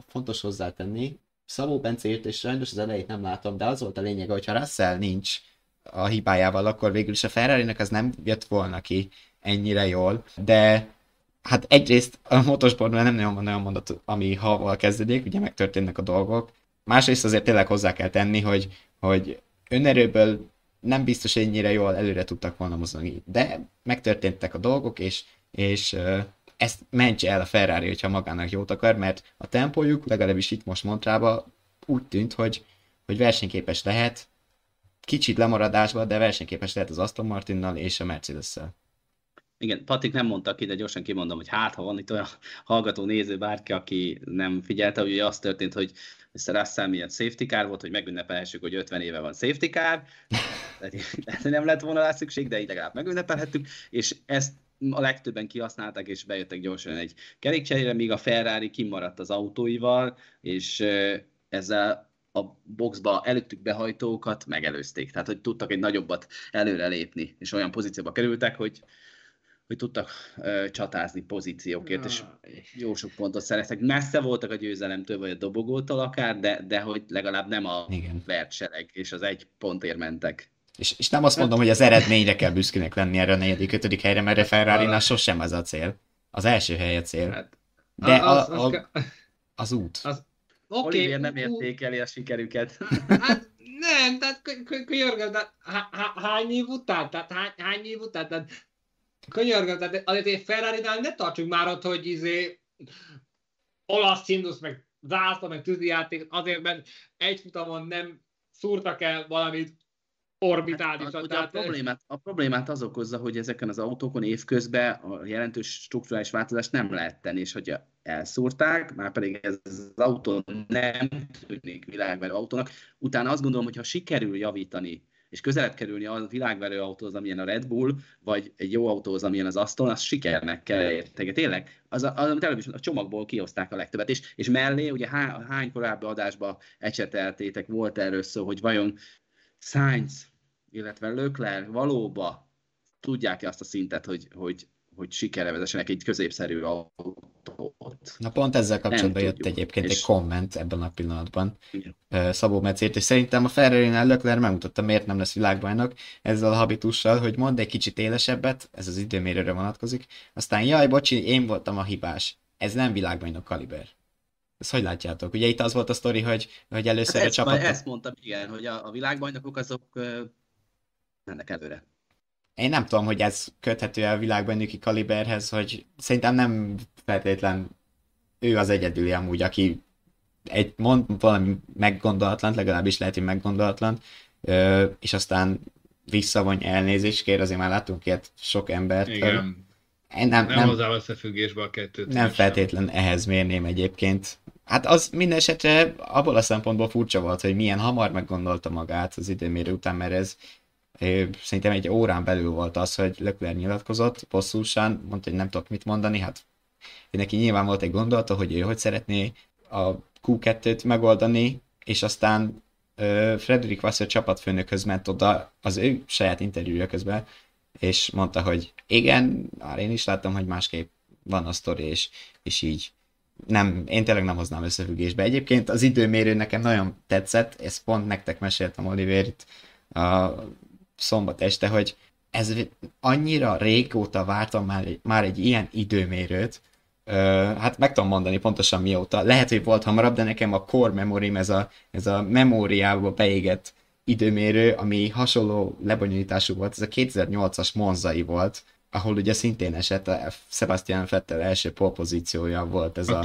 fontos hozzátenni. Szabó Bence írt, és sajnos az elejét nem látom, de az volt a lényege, hogyha Russell nincs a hibájával, akkor végül is a Ferrarinek az nem jött volna ki ennyire jól. De hát egyrészt a motorsportban nem nagyon van olyan mondat, ami haval kezdődik, ugye megtörténnek a dolgok. Másrészt azért tényleg hozzá kell tenni, hogy önerőből nem biztos ennyire jól előre tudtak volna mozogni. De megtörténtek a dolgok, és ezt mentse el a Ferrari, hogyha magának jót akar, mert a tempójuk, legalábbis itt most Montrában úgy tűnt, hogy versenyképes lehet, kicsit lemaradásban, de versenyképes lehet az Aston Martinnal és a Mercedes-szel. Igen, Patrik nem mondta ki, de gyorsan kimondom, hogy ha van itt olyan hallgató, néző, bárki, aki nem figyelte, hogy az történt, hogy ezt a Russell miatt safety car volt, hogy megünnepelhessük, hogy 50 éve van safety car, nem lett volna rá szükség, de így legalább megünnepelhettük, és ezt a legtöbben kihasználták, és bejöttek gyorsan egy kerékcserére, míg a Ferrari kimaradt az autóival, és ezzel a boxba előttük behajtókat megelőzték, tehát hogy tudtak egy nagyobbat előrelépni, és olyan pozícióba kerültek, hogy tudtak csatázni pozíciókért, és jó sok pontot szereztek. Messze voltak a győzelemtől, vagy a dobogótól akár, de hogy legalább nem a vert sereg, és az egy pontért mentek. És nem azt mondom, hogy az eredményre kell büszkének lenni erre a 4.-5. helyre, mert a Ferrarinál sosem ez a cél. Az első hely a cél. De az út. Olivier nem értékeli a sikerüket. Nem, tehát könyörgöm, tehát hány év után? Könyörgöm, tehát azért egy Ferrarinál ne tartsunk már ott, hogy olasz Indus, meg zászla, meg tűzijáték, azért, mert egy futamon nem szúrtak el valamit orbitálisan. Hát, a problémát az okozza, hogy ezeken az autókon évközben a jelentős strukturális változást nem lehet tenni, és hogyha elszúrták, már pedig ez az autó nem tűnik világverő autónak, utána azt gondolom, hogy ha sikerül javítani és közelebb kerülni a világverő autóhoz, amilyen a Red Bull, vagy egy jó autóhoz, amilyen az Aston, az sikernek kell érteni. Tényleg, amit előbb is a csomagból kioszták a legtöbbet, és mellé, ugye hány korábbi adásban ecseteltétek, volt erről szó, hogy vajon Sainz, illetve Leclerc valóban tudják-e azt a szintet, hogy sikerre vezessenek egy középszerű autót. Na pont ezzel kapcsolatban jött egyébként egy komment ebben a pillanatban Szabó Mecért, és szerintem a Ferrari-nál Leclerc megmutatta, miért nem lesz világbajnok ezzel a habitussal, hogy mondd egy kicsit élesebbet, ez az időmérőre vonatkozik, aztán jaj, bocsi, én voltam a hibás. Ez nem világbajnok kaliber. Ezt hogy látjátok? Ugye itt az volt a sztori, hogy először hát a csapat... Ezt mondtam, igen, hogy a világbajnokok azok mennek előre. Én nem tudom, hogy ez köthető a világbajnoki kaliberhez, hogy szerintem nem feltétlen ő az egyedüli amúgy, aki egy mond valami meggondolatlan, legalábbis lehet, hogy meggondolatlan, és aztán visszavonj, elnézést kér, azért már látunk ilyet sok embert. Igen. Nem hozzá összefüggésbe a kettőt. Nem feltétlen ehhez mérném egyébként. Hát az minden esetre abból a szempontból furcsa volt, hogy milyen hamar meggondolta magát az időmérő után, mert ez szerintem egy órán belül volt az, hogy Leclerc nyilatkozott bosszúsan, mondta, hogy nem tudok mit mondani, hát neki nyilván volt egy gondolata, hogy ő hogy szeretné a Q2-t megoldani, és aztán Frederick Vasseur csapatfőnökhöz ment oda az ő saját interjúja közben, és mondta, hogy igen, már én is láttam, hogy másképp van a sztori, és így. Nem, én tényleg nem hoznám összefüggésbe. Egyébként az időmérő nekem nagyon tetszett, ezt pont nektek meséltem, Oliver, itt a szombat este, hogy ez annyira régóta vártam már egy ilyen időmérőt, hát meg tudom mondani pontosan mióta, lehet, hogy volt hamarabb, de nekem a core memory, ez a memóriába beégett időmérő, ami hasonló lebonyolítású volt, ez a 2008-as Monzai volt, ahol ugye szintén esett a Sebastian Vettel első polpozíciója volt ez a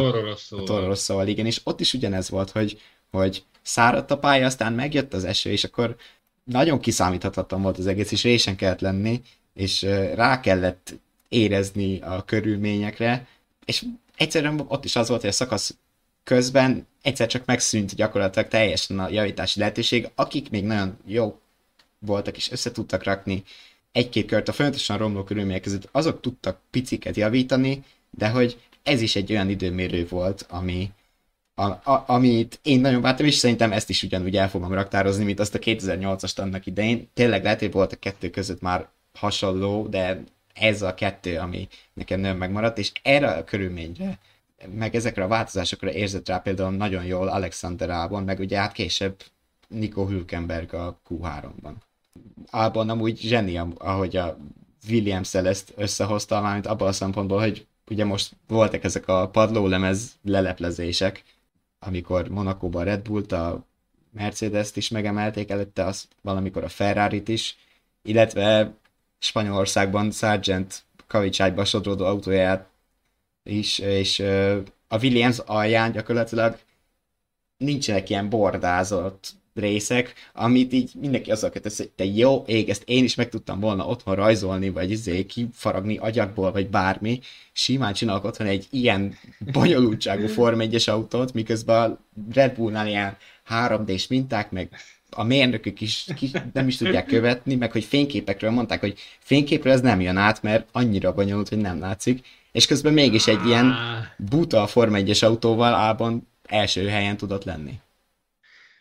Toro Rossóval, igen, és ott is ugyanez volt, hogy száradt a pálya, aztán megjött az eső, és akkor nagyon kiszámíthatatlan volt az egész, és résen kellett lenni, és rá kellett érezni a körülményekre, és egyszerűen ott is az volt, hogy a szakasz közben egyszer csak megszűnt gyakorlatilag teljesen a javítási lehetőség, akik még nagyon jó voltak, és össze tudtak rakni egy-két kört a folyamatosan romló körülmények között, azok tudtak piciket javítani, de hogy ez is egy olyan időmérő volt, amit én nagyon vártam, és szerintem ezt is ugyanúgy el fogom raktározni, mint azt a 2008-ast annak idején. Tényleg lehet, hogy volt a kettő között már hasonló, de ez a kettő, ami nekem nagyon megmaradt, és erre a körülményre, meg ezekre a változásokra érzett rá például nagyon jól Alexander Albon, meg ugye hát később Nico Hülkenberg a Q3-ban. Albon amúgy zseni, ahogy a Williams-szel ezt összehozta, mármint abban a szempontból, hogy ugye most voltak ezek a padlólemez leleplezések, amikor Monakóban Red Bullt, a Mercedes-t is megemelték, előtte az valamikor a Ferrarit is, illetve Spanyolországban Sargent kavicságyba sodródó autóját is, és a Williams alján gyakorlatilag nincsenek ilyen bordázott részek, amit így mindenki azzal kötesz, hogy te jó ég, ezt én is meg tudtam volna otthon rajzolni, vagy kifaragni agyakból, vagy bármi. Simán csinálok otthon egy ilyen bonyolultságú Form 1-es autót, miközben a Red Bullnál ilyen 3D-s minták, meg a mérnökök is nem is tudják követni, meg hogy fényképekről mondták, hogy fényképről ez nem jön át, mert annyira bonyolult, hogy nem látszik. És közben mégis egy ilyen buta Form 1-es autóval Albon első helyen tudott lenni.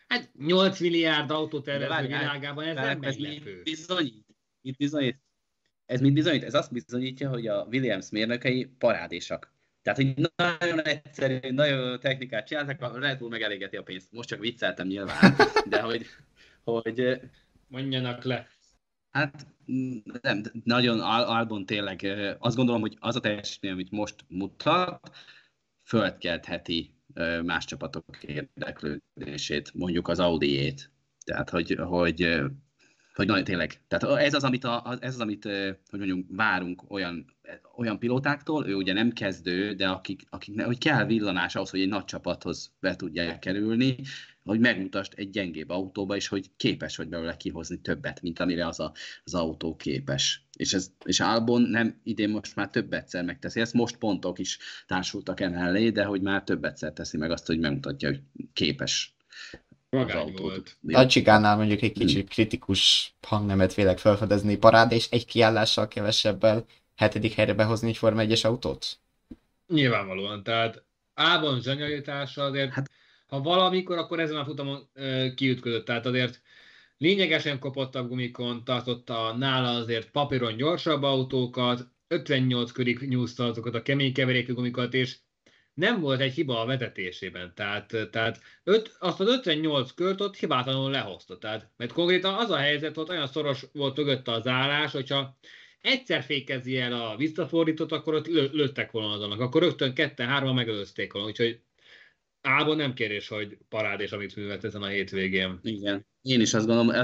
Hát 8 milliárd autót erre világában, ez nem meglepő. Mit bizonyít? Ez azt bizonyítja, hogy a Williams mérnökei parádésak. Tehát, hogy nagyon egyszerű, nagyon technikát csináltak, a Red Bull megelégeti a pénzt. Most csak vicceltem nyilván, de hogy... Mondjanak le. Hát nem, nagyon Albon tényleg. Azt gondolom, hogy az a teljesítmény, amit most mutat, földkeltheti más csapatok érdeklődését, mondjuk az Audi-ét. Tehát, hogy nagyon tényleg. Tehát ez az, amit hogy mondjuk, várunk olyan pilótáktól, ő ugye nem kezdő, de akiknek hogy kell villanás ahhoz, hogy egy nagy csapathoz be tudják kerülni, hogy megmutasd egy gyengébb autóba is, hogy képes vagy belőle kihozni többet, mint amire az autó képes. És Albon nem idén most már több egyszer megteszi, ezt most pontok is társultak emellé, de hogy már több egyszer teszi meg azt, hogy megmutatja, hogy képes vagány volt. A Csigánál mondjuk egy kicsit kritikus hangnemet vélek felfedezni parád, és egy kiállással kevesebbel 7. helyre behozni egy Forma 1-es autót? Nyilvánvalóan, tehát A-ban zsenialitása azért, hát, ha valamikor, akkor ezen a futamon kiütközött, tehát azért lényegesen kopott a gumikon, tartotta nála azért papíron gyorsabb autókat, 58 körig nyúzta azokat a kemény keverékű gumikat, és nem volt egy hiba a vezetésében, tehát azt az 58 kört ott hibátlanul lehozta, tehát, mert konkrétan az a helyzet volt, olyan szoros volt mögötte az állás, hogyha egyszer fékezi el a visszafordítót, akkor ott lőttek volna azonnak, akkor rögtön 2-3-an megelőzték volna, úgyhogy A-ban nem kérés, hogy parádés, amit művelt ezen a hétvégén. Igen, én is azt gondolom,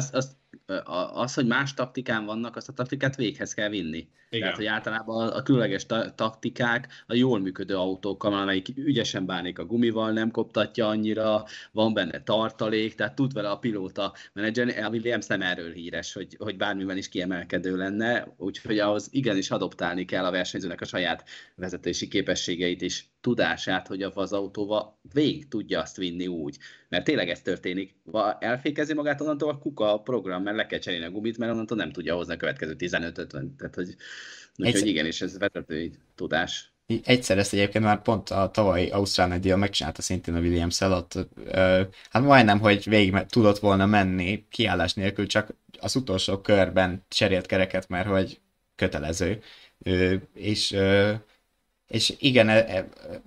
az, hogy más taktikán vannak, azt a taktikát véghez kell vinni. Igen. Tehát, hogy általában a különleges taktikák a jól működő autókkal, amelyik ügyesen bánik a gumival, nem koptatja annyira, van benne tartalék, tehát tud vele a pilóta menedzser, a Williams nem erről híres, hogy bármiben is kiemelkedő lenne, úgyhogy ahhoz igenis adoptálni kell a versenyzőnek a saját vezetési képességeit és tudását, hogy az autóval végig tudja azt vinni úgy. Mert tényleg ez történik. Ha elfékezi magát onnantól, a kuka a program, mert le kell cserélni a gumit, mert onnantól nem tudja hozni a következő 15-50. Tehát, úgyhogy igenis, ez vezetői tudás. Egyszer ezt egyébként már pont a tavalyi Ausztrál Nagydíjon megcsinálta szintén a Williams-szel, ott, hát majdnem, hogy végig tudott volna menni kiállás nélkül, csak az utolsó körben cserélt kereket, mert hogy kötelező. És igen,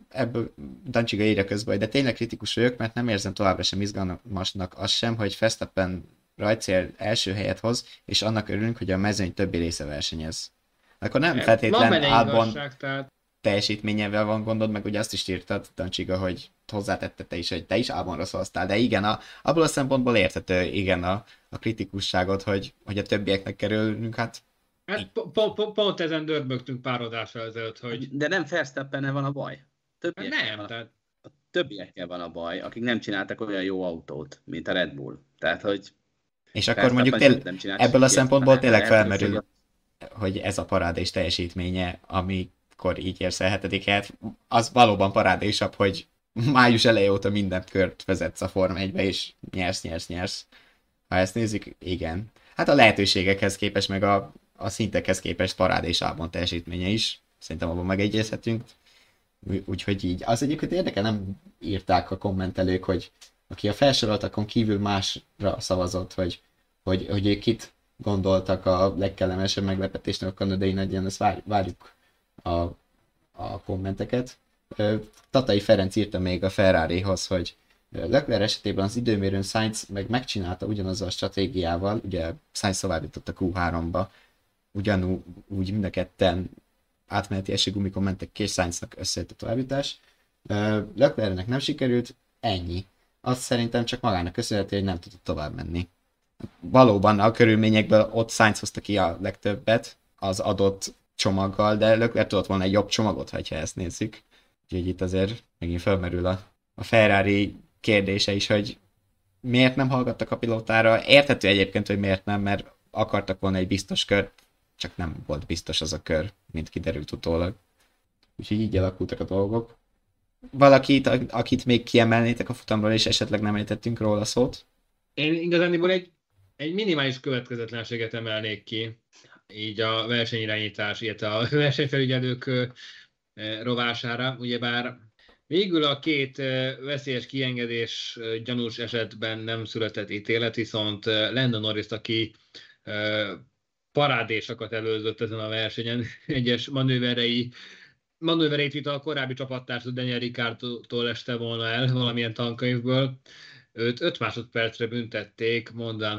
ebből Dancsiga írja közben, de tényleg kritikus vagyok, mert nem érzem továbbra sem izgalmasnak azt sem, hogy Verstappen rajtcél első helyet hoz, és annak örülünk, hogy a mezőny többi része versenyez. Akkor nem feltétlen álban teljesítményevel van gondod, meg ugye azt is írtad, Dancsiga, hogy hozzátette te is, hogy te is álban rosszoltál, de igen, abból a szempontból érthető, igen, a kritikusságot, hogy a többieknek kerülünk, hát pont ezen dörbögtünk pár adásra ezelőtt, hogy... De nem Verstappennel van a baj. A többiekkel van a baj, akik nem csináltak olyan jó autót, mint a Red Bull. Tehát, hogy... És akkor mondjuk ebből a szempontból tényleg felmerül, hogy ez a parádés teljesítménye, amikor így érsz el 7. helyet, az valóban parádésabb, hogy május eleje óta minden kört vezetsz a Form 1-be, és nyersz. Ha ezt nézzük, igen. Hát a lehetőségekhez képest, meg a szintekhez képest parádés álban teljesítménye is. Szerintem abban megegyezhetünk. Úgyhogy így. Az egyébként érdekel, nem írták a kommentelők, hogy aki a felsoroltakon kívül másra szavazott, hogy ők itt gondoltak a legkellemesebb meglepetésnek a kanadai nagydíjon, ezt várjuk a kommenteket. Tatai Ferenc írta még a Ferrarihoz, hogy Leclerc esetében az időmérőn Sainz megcsinálta ugyanazzal a stratégiával, ugye Sainz tovább jutott a Q3-ba, ugyanúgy mind a ketten átmeneti esélygumikon mentek ki, és Sainznak összejött a továbbjutás. Leclercnek nem sikerült, ennyi. Azt szerintem csak magának köszönhető, hogy nem tudott tovább menni. Valóban a körülményekből ott Sainz hozta ki a legtöbbet az adott csomaggal, de Leclerc tudott volna egy jobb csomagot, ha ezt nézzük. Úgyhogy itt azért megint felmerül a Ferrari kérdése is, hogy miért nem hallgattak a pilótára. Érthető egyébként, hogy miért nem, mert akartak volna egy biztos kört, csak nem volt biztos az a kör, mint kiderült utólag. Úgyhogy így alakultak a dolgok. Valakit, akit még kiemelnétek a futamról, és esetleg nem ejtettünk róla szót? Én igazániból egy minimális következetlenséget emelnék ki, így a versenyirányítás, illetve a versenyfelügyelők rovására. Ugyebár végül a két veszélyes kiengedés gyanús esetben nem született ítélet, viszont Lando Norris, aki parádésakat előzött ezen a versenyen, egyes manővereit vitt a korábbi csapattárs Daniel Ricciardótól este volna el valamilyen tankönyvből. Őt 5 másodpercre büntették, mondván,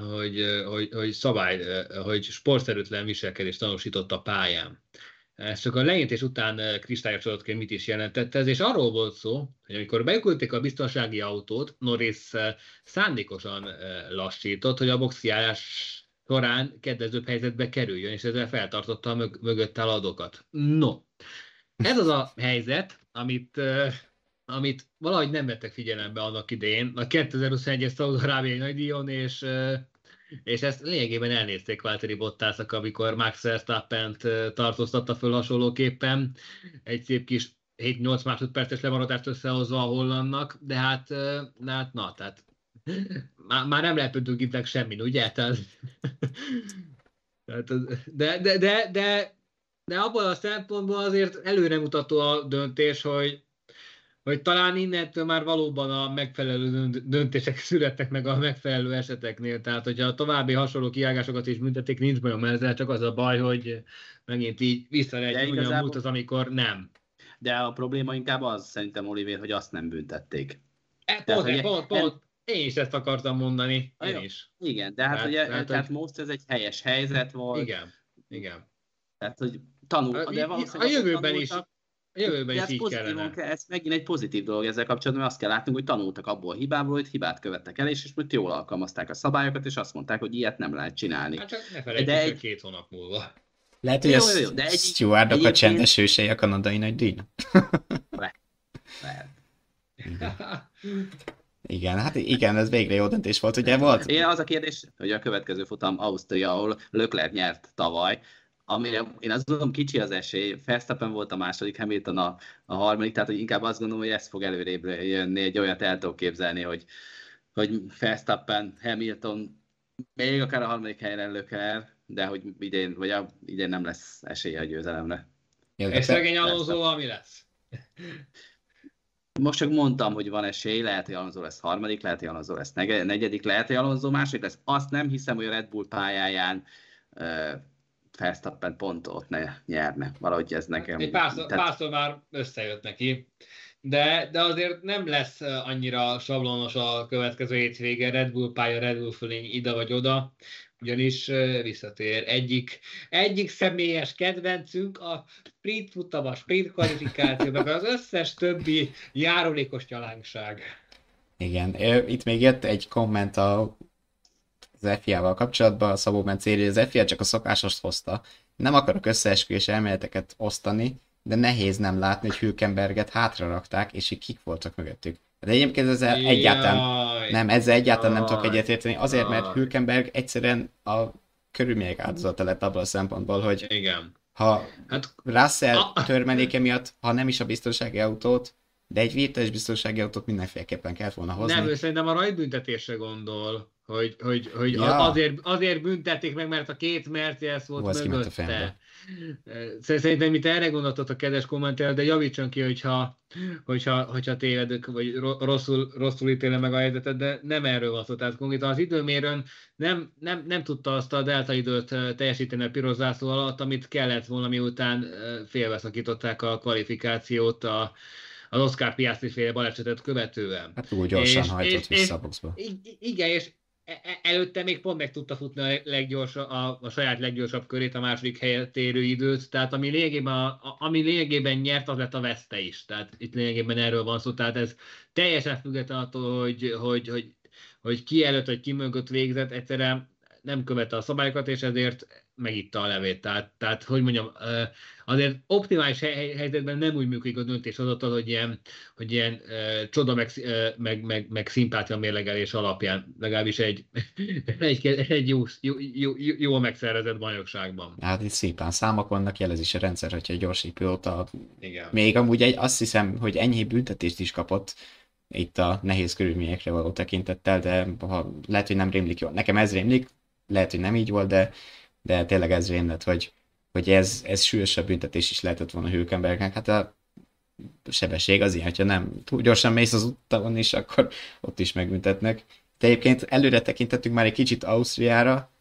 hogy sportszerűtlen viselkedést tanúsított a pályán. Ez csak a lejöntés után kristályosodott ki, mit is jelentett ez, és arról volt szó, hogy amikor beküldték a biztonsági autót, Norris szándékosan lassított, hogy a boxiálás során kedvezőbb helyzetbe kerüljön, és ezzel feltartotta a mögött állókat. No, ez az a helyzet, amit valahogy nem vettek figyelembe annak idején, a 2021-es Szaúd-arábiai nagydíjon, és ezt lényegében elnézték Valtteri Bottasnak, amikor Max Verstappent tartóztatta föl hasonlóképpen, egy szép kis 7-8 másodperces lemaradást összehozva a hollandnak, de hát Már nem lepődünk itt semmin, ugye? De abban a szempontból azért előremutató a döntés, hogy talán innentől már valóban a megfelelő döntések születtek meg a megfelelő eseteknél. Tehát, hogyha a további hasonló kiágásokat is büntetik, nincs bajom ezzel, csak az a baj, hogy megint így visszaregy ugyan múlt az, amikor nem. De a probléma inkább az, szerintem, Olivér, hogy azt nem büntették. Én is ezt akartam mondani. Én is. Igen, de hát ugye, tehát most ez egy helyes helyzet volt. Igen. Tehát, hogy tanul, de valószínűleg a jövőben is így kellene. Ez megint egy pozitív dolog ezzel kapcsolatban, mert azt kell látnunk, hogy tanultak abból a hibából, hogy hibát követtek el, és most jól alkalmazták a szabályokat, és azt mondták, hogy ilyet nem lehet csinálni. Hát csak ne felejtsük, hogy 2 hónap múlva. Lehet, hogy a stewardok a csendes ősei a kanadai nagy díjnak. Lehet. Igen, hát igen, ez végre jó döntés volt, ugye volt? Igen, az a kérdés, hogy a következő futam Ausztria, ahol Leclerc nyert tavaly, amire én azt gondolom kicsi az esély, Verstappen volt a második, Hamilton a harmadik, tehát hogy inkább azt gondolom, hogy ez fog előrébb jönni, egy olyat el tudok képzelni, hogy Verstappen, Hamilton, még akár a harmadik helyre Leclerc, de hogy idén nem lesz esélye a győzelemre. Jó, és szegény Alonso, mi lesz? Most csak mondtam, hogy van esély, lehet, hogy Alonso lesz harmadik, lehet, hogy Alonso lesz negyedik, lehet, hogy Alonso második lesz. Azt nem hiszem, hogy a Red Bull pályáján Verstappen pont ott ne nyerne. Valahogy ez nekem... Egy párszor már összejött neki, de azért nem lesz annyira sablonos a következő hétvége, Red Bull pálya, Red Bull fölény ide vagy oda, ugyanis visszatér egyik személyes kedvencünk, a sprint futam, a sprint kvalifikáció, meg az összes többi járulékos nyalánkság. Igen, itt még jött egy komment az FIA-val kapcsolatban, a Szabó Bencéri, hogy az FIA csak a szokásost hozta. Nem akarok összeesküvés elméleteket osztani, de nehéz nem látni, hogy Hülkenberget hátra rakták, és így kik voltak mögöttük. De egyébként ezzel egyáltalán nem tudok egyetérteni, azért, mert Hülkenberg egyszerűen a körülmények áldozata lett abban a szempontból, hogy ha Russell törmeléke miatt, ha nem is a biztonsági autót, de egy virtuális biztonsági autót mindenféleképpen kellett volna hozni. Nem, ő szerintem a rajtbüntetésre gondol, azért büntették meg, mert a 2 Mercedes volt mögötte. Szerintem mit erre gondoltott a kedves kommentelő, de javítson ki, hogyha tévedök, vagy rosszul ítélem meg a helyzetet, de nem erről van szó. Tehát konkrétan az időmérőn nem tudta azt a delta időt teljesíteni a piros zászló alatt, amit kellett volna, miután félbeszakították a kvalifikációt az Oscar Piastri féle balesetet követően. Hát túl gyorsan hajtott vissza a boxba. Igen, és előtte még pont meg tudta futni a saját leggyorsabb körét, a második helyet érő időt, tehát ami lényegében nyert, az lett a veszte is. Tehát itt lényegében erről van szó, tehát ez teljesen független attól, hogy ki előtt, vagy ki mögött végzett, egyszerűen nem követte a szabályokat, és ezért megitta a levét. Tehát, hogy mondjam, azért optimális helyzetben nem úgy működik a döntéshozatal, hogy ilyen csoda meg szimpátia mérlegelés alapján, legalábbis egy jó megszervezett bajnokságban. Hát itt szépen számok vannak, jelezés a rendszer, hogyha egy gyors pilóta. Igen. Még amúgy azt hiszem, hogy enyhébb büntetést is kapott, itt a nehéz körülményekre való tekintettel, de lehet, hogy nem rémlik jól. Nekem ez rémlik, lehet, hogy nem így volt, de tényleg ez rémlett, hogy ez súlyosabb büntetés is lehetett volna Hülkenbergnek. Hát a sebesség az ilyen, hogyha nem túl gyorsan mész az úton is, akkor ott is megbüntetnek. De egyébként előre tekintettünk már egy kicsit Ausztriára,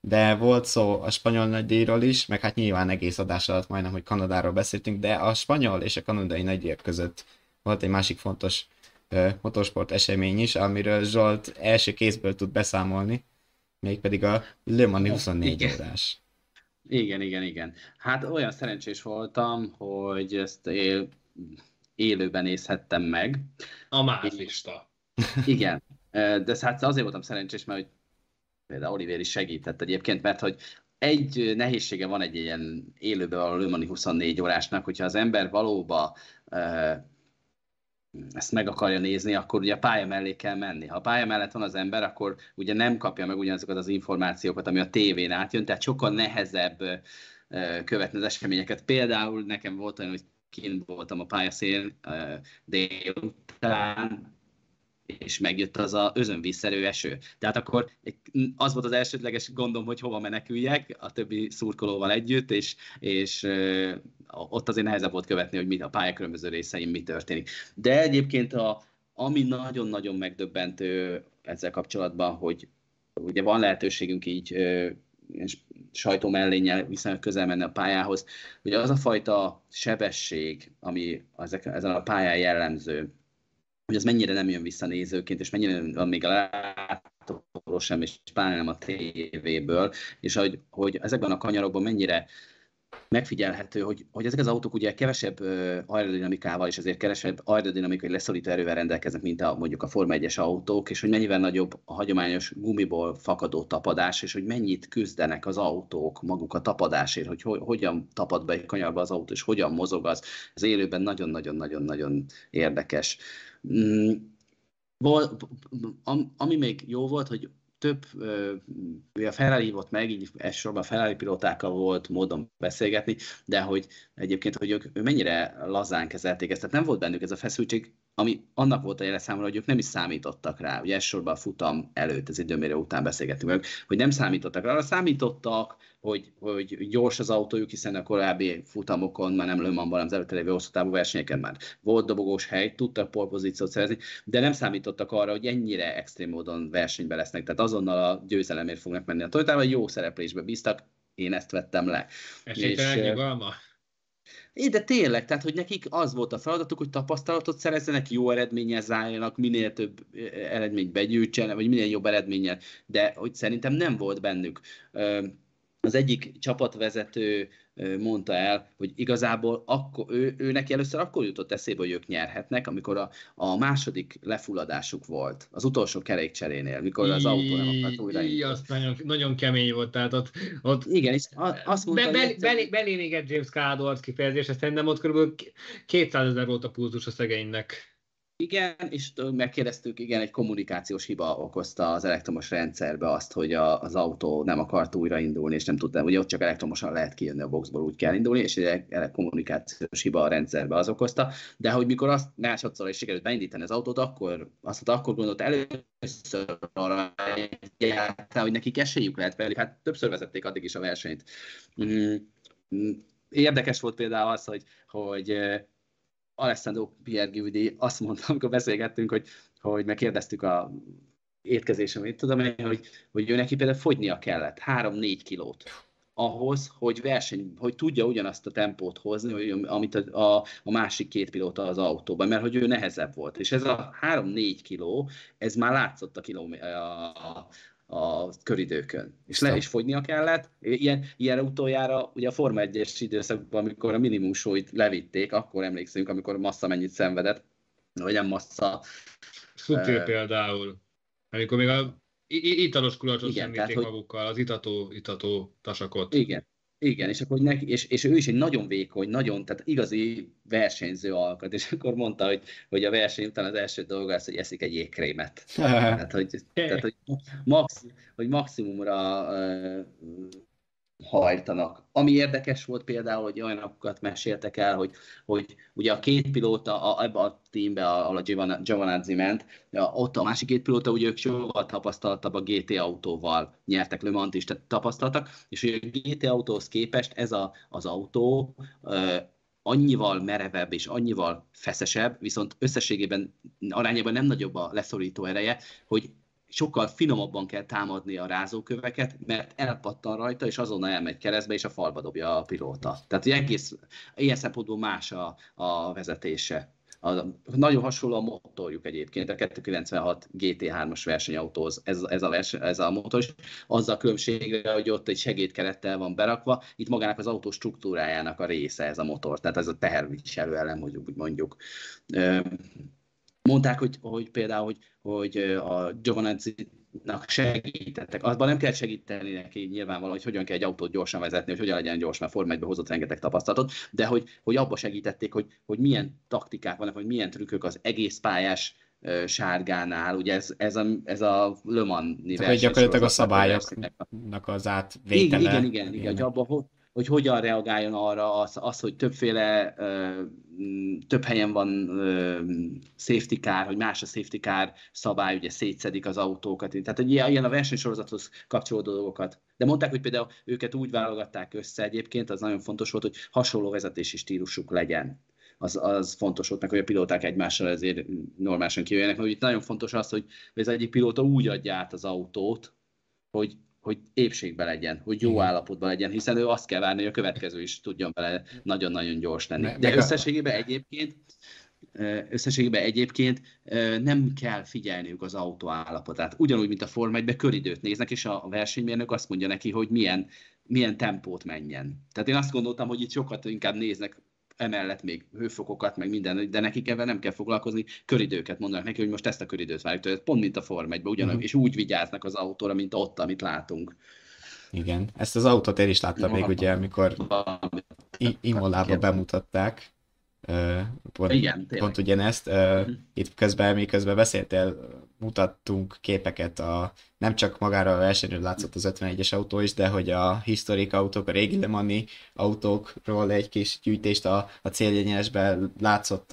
de volt szó a spanyol nagydíjról is, meg hát nyilván egész adás alatt majdnem, hogy Kanadáról beszéltünk, de a spanyol és a kanadai nagydíjak között volt egy másik fontos motorsport esemény is, amiről Zsolt első kézből tud beszámolni, mégpedig a Le Mans 24 órás. Igen. Hát olyan szerencsés voltam, hogy ezt élőben nézhettem meg. A mázlista. Igen, de hát azért voltam szerencsés, mert hogy például Olivér is segített egyébként, mert hogy egy nehézsége van egy ilyen élőben a Le Mans 24 órásnak, hogyha az ember valóban ezt meg akarja nézni, akkor ugye a pálya mellé kell menni. Ha a pálya mellett van az ember, akkor ugye nem kapja meg ugyanazokat az információkat, ami a tévén átjön, tehát sokkal nehezebb követni az eseményeket. Például nekem volt olyan, hogy kint voltam a pályaszélén délután, és megjött az a özönvízszerű eső. Tehát akkor az volt az elsődleges gondom, hogy hova meneküljek a többi szurkolóval együtt, és ott azért nehezebb volt követni, hogy a pálya különböző részein mi történik. De egyébként ami nagyon-nagyon megdöbbentő ezzel kapcsolatban, hogy ugye van lehetőségünk így sajtó mellénnyel viszonylag közel menni a pályához, hogy az a fajta sebesség, ami ezen a pályán jellemző, hogy az mennyire nem jön vissza nézőként, és mennyire van még a látóról sem, és pláne nem a tévéből, és hogy ezekben a kanyarokban mennyire megfigyelhető, hogy ezek az autók ugye kevesebb aerodinamikával, és ezért kevesebb aerodinamikai leszorító erővel rendelkeznek, mint mondjuk a Forma 1-es autók, és hogy mennyivel nagyobb a hagyományos gumiból fakadó tapadás, és hogy mennyit küzdenek az autók maguk a tapadásért, hogy hogyan tapad be egy kanyarba az autó, és hogyan mozog az. Ez élőben nagyon-nagyon-nagyon-nagyon érdekes. Ami még jó volt, hogy több, a Ferrari hívott meg, így elsősorban a Ferrari pilótákkal volt módon beszélgetni, de hogy egyébként, hogy ők mennyire lazán kezelték ezt, tehát nem volt bennük ez a feszültség, ami annak volt a jele számomra, hogy ők nem is számítottak rá, ugye elsősorban a futam előtt, az időmérő után beszélgettünk velük, hogy nem számítottak rá, arra számítottak, hogy gyors az autójuk, hiszen a korábbi futamokon, már nem Le Mansban, hanem az előtte lévő hosszú távú versenyeken már volt dobogós hely, tudtak polpozíciót szerezni, de nem számítottak arra, hogy ennyire extrém módon versenyben lesznek, tehát azonnal a győzelemért fognak menni a Toyotával, jó szereplésbe bíztak, én ezt vettem le. De tényleg, tehát hogy nekik az volt a feladatuk, hogy tapasztalatot szerezzenek, jó eredménnyel zárjanak, minél több eredményt begyűjtsenek, vagy minél jobb eredménnyel, de hogy szerintem nem volt bennük. Az egyik csapatvezető mondta el, hogy igazából ő neki először akkor jutott eszébe, hogy ők nyerhetnek, amikor a második lefulladásuk volt, az utolsó kerékcserénél, mikor az autó nem akart újraindítani. Azt nagyon kemény volt, tehát ott igen, és azt mondta... Belé még egy James Caldor kifejezés, szerintem ott kb. 200 000 volt a pulzus a szegénynek. Igen, és megkérdeztük, igen, egy kommunikációs hiba okozta az elektromos rendszerbe azt, hogy az autó nem akart újraindulni, és nem tudta, ugye ott csak elektromosan lehet kijönni a boxból, úgy kell indulni, és egy kommunikációs hiba a rendszerbe az okozta, de hogy mikor azt másodszor is sikerült beindítani az autót, akkor azt akkor gondolt először arra, hogy nekik esélyük lehet velük, hát többször vezették addig is a versenyt. Érdekes volt például az, hogy Alessandro Pierguidi azt mondta, amikor beszélgettünk, hogy megkérdeztük a étkezésem, én tudom, hogy ő neki például fogynia kellett 3-4 kilót ahhoz, hogy tudja ugyanazt a tempót hozni, amit a másik két pilóta az autóban, mert hogy ő nehezebb volt. És ez a 3-4 kiló, ez már látszott a köridőkön. És le is fogynia kellett. Ilyenre utoljára ugye a Forma 1-es időszakban, amikor a minimumsóit levitték, akkor emlékszünk, amikor Massa mennyit szenvedett, vagy nem Massa. Sutil például. Amikor még a italos kulacsot semmíték magukkal, az itató tasakot. Igen, és akkor neki, és ő is egy nagyon vékony, nagyon, tehát igazi versenyző alkat, és akkor mondta, hogy a verseny után az első dolga az, hogy eszik egy jégkrémet. tehát, hogy maximumra hajtanak. Ami érdekes volt például, hogy olyanokat meséltek el, hogy ugye a két pilóta ebben a teamben, ahol a Giovinazzi ment, ott a másik két pilóta, ugye ők sokkal tapasztaltabb a GT autóval nyertek Le Mans-t is, tehát tapasztaltak, és hogy a GT autóhoz képest ez az autó annyival merevebb és annyival feszesebb, viszont összességében arányában nem nagyobb a leszorító ereje, hogy sokkal finomabban kell támadni a rázóköveket, mert elpattan rajta, és azonnal elmegy keresztbe, és a falba dobja a pilóta. Tehát egész ilyen szempontból más a vezetése. Nagyon hasonló a motorjuk egyébként, a 296 GT3-as versenyautóhoz ez a motor is. Azzal a különbségre, hogy ott egy segédkerettel van berakva, itt magának az autó struktúrájának a része ez a motor, tehát ez a teherviselő elem, hogy úgy mondjuk. Mondták, hogy például, hogy a Giovanazzi-nak segítettek. Azban nem kell segíteni neki nyilvánvalóan, hogy hogyan kell egy autót gyorsan vezetni, hogy hogyan legyen gyors, mert Forma 1-ben hozott rengeteg tapasztalatot, de hogy abba segítették, hogy milyen taktikák vannak, vagy milyen trükkök az egész pályás sárgánál. Ugye ez a Le Mans-i verseny. Tehát gyakorlatilag a szabályoknak az átvétele. Igen, hogy abban hogy hogyan reagáljon arra az hogy többféle, több helyen van safety car, hogy más a safety car szabály, ugye szétszedik az autókat, tehát hogy ilyen a versenysorozathoz kapcsolódó dolgokat. De mondták, hogy például őket úgy válogatták össze egyébként, az nagyon fontos volt, hogy hasonló vezetési stílusuk legyen. Az fontos volt meg, hogy a pilóták egymással ezért normálisan kijöjjenek, mert itt nagyon fontos az, hogy az egyik pilóta úgy adja át az autót, hogy épségben legyen, hogy jó állapotban legyen, hiszen ő azt kell várni, hogy a következő is tudjon vele nagyon-nagyon gyors lenni. De összességében egyébként nem kell figyelniük az autó állapotát. Ugyanúgy, mint a Forma 1-ben köridőt néznek, és a versenymérnök azt mondja neki, hogy milyen tempót menjen. Tehát én azt gondoltam, hogy itt sokat inkább néznek emellett még hőfokokat, meg minden, de nekik ebben nem kell foglalkozni, köridőket mondanak neki, hogy most ezt a köridőt várjuk tőle, pont mint a Forma 1-ben, ugyanúgy, és úgy vigyáznak az autóra, mint ott, amit látunk. Igen, ezt az autót én is láttam még, ugye, amikor Imolába bemutatták, pont ugyanezt, itt közben, miközben beszéltél, mutattunk képeket, nem csak magára a versenyről látszott az 51-es autó is, de hogy a historik autók, a régi Le Mans-i autókról egy kis gyűjtést a céljegyenesben látszott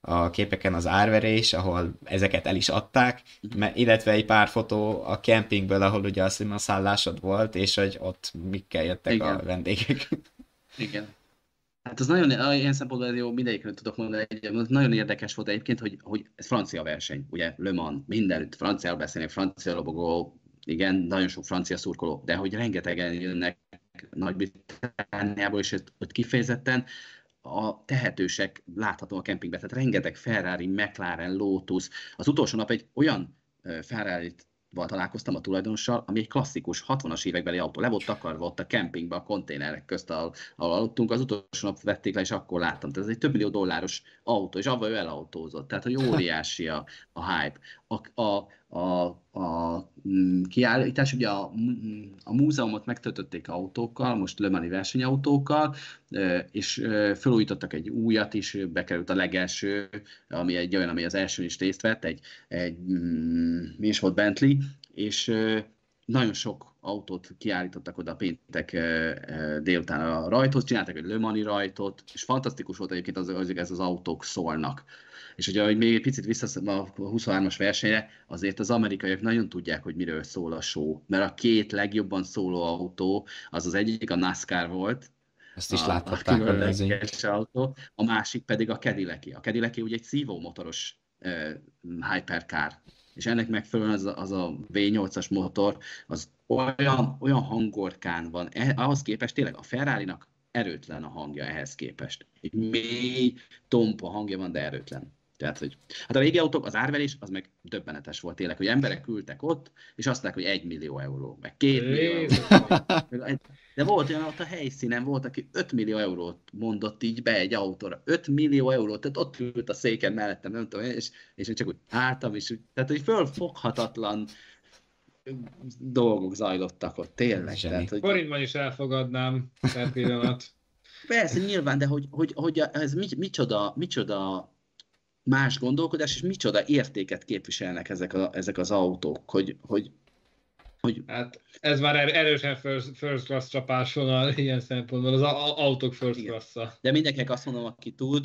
a képeken az árverés, ahol ezeket el is adták, illetve egy pár fotó a kempingből, ahol ugye a sima szállásod volt, és hogy ott mikkel jöttek a vendégek. Igen. Hát az nagyon, ilyen szempontból jó, mindegyikről tudok mondani, nagyon érdekes volt egyébként, hogy ez francia verseny, ugye, Le Mans, mindenütt franciául beszélnek, francia lobogó, igen, nagyon sok francia szurkoló, de hogy rengetegen jönnek Nagy-Britanniából, és ott kifejezetten a tehetősek látható a kempingben, tehát rengeteg Ferrari, McLaren, Lotus. Az utolsó nap egy olyan Ferrari-t találkoztam a tulajdonossal, ami egy klasszikus 60-as évekbeli autó. Le volt takarva ott a kempingbe, a konténerek közt, ahol aludtunk, az utolsó nap vették le, és akkor láttam. Tehát ez egy több millió dolláros autó, és abban ő elautózott. Tehát, hogy óriási a hype. A kiállítás, ugye a múzeumot megtöltötték autókkal, most Le Mans-i versenyautókkal, és felújítottak egy újat is, bekerült a legelső, ami egy olyan, ami az elsőn is részt vett, mi is volt, Bentley, és nagyon sok autót kiállítottak oda péntek délután a rajthoz, csináltak egy Le Mans-i rajtot, és fantasztikus volt egyébként ez az autók szólnak. És ugye, hogy még egy picit vissza a 23-as versenyre, azért az amerikaiak nagyon tudják, hogy miről szól a show. Mert a két legjobban szóló autó, az egyik a NASCAR volt, ezt is láthatták, a különleges autó, a másik pedig a Cadillac. A Cadillac ugye egy szívómotoros hypercar, és ennek megfelelően az a V8-as motor, az olyan hangorkán van, ahhoz képest tényleg a Ferrari-nak erőtlen a hangja ehhez képest. Egy mély, tompa hangja van, de erőtlen. Tehát, hogy hát a régi autók, az árverés, az meg döbbenetes volt tényleg, hogy emberek ültek ott, és azt mondták, hogy 1 millió euró, meg 2 millió euró. De volt olyan, ott a helyszínen volt, aki 5 millió eurót mondott így be egy autóra. 5 millió eurót, tehát ott ült a széken mellettem, nem tudom, és én csak úgy álltam, és tehát, hogy fölfoghatatlan dolgok zajlottak ott, tényleg. Forintban is elfogadnám per pillanat. Persze, nyilván, de hogy ez micsoda más gondolkodás, és micsoda értéket képviselnek ezek az autók, hogy... Hát ez már erősen first class csapásvonal ilyen szempontból, az autók first class-a. De mindenkinek azt mondom, aki tud,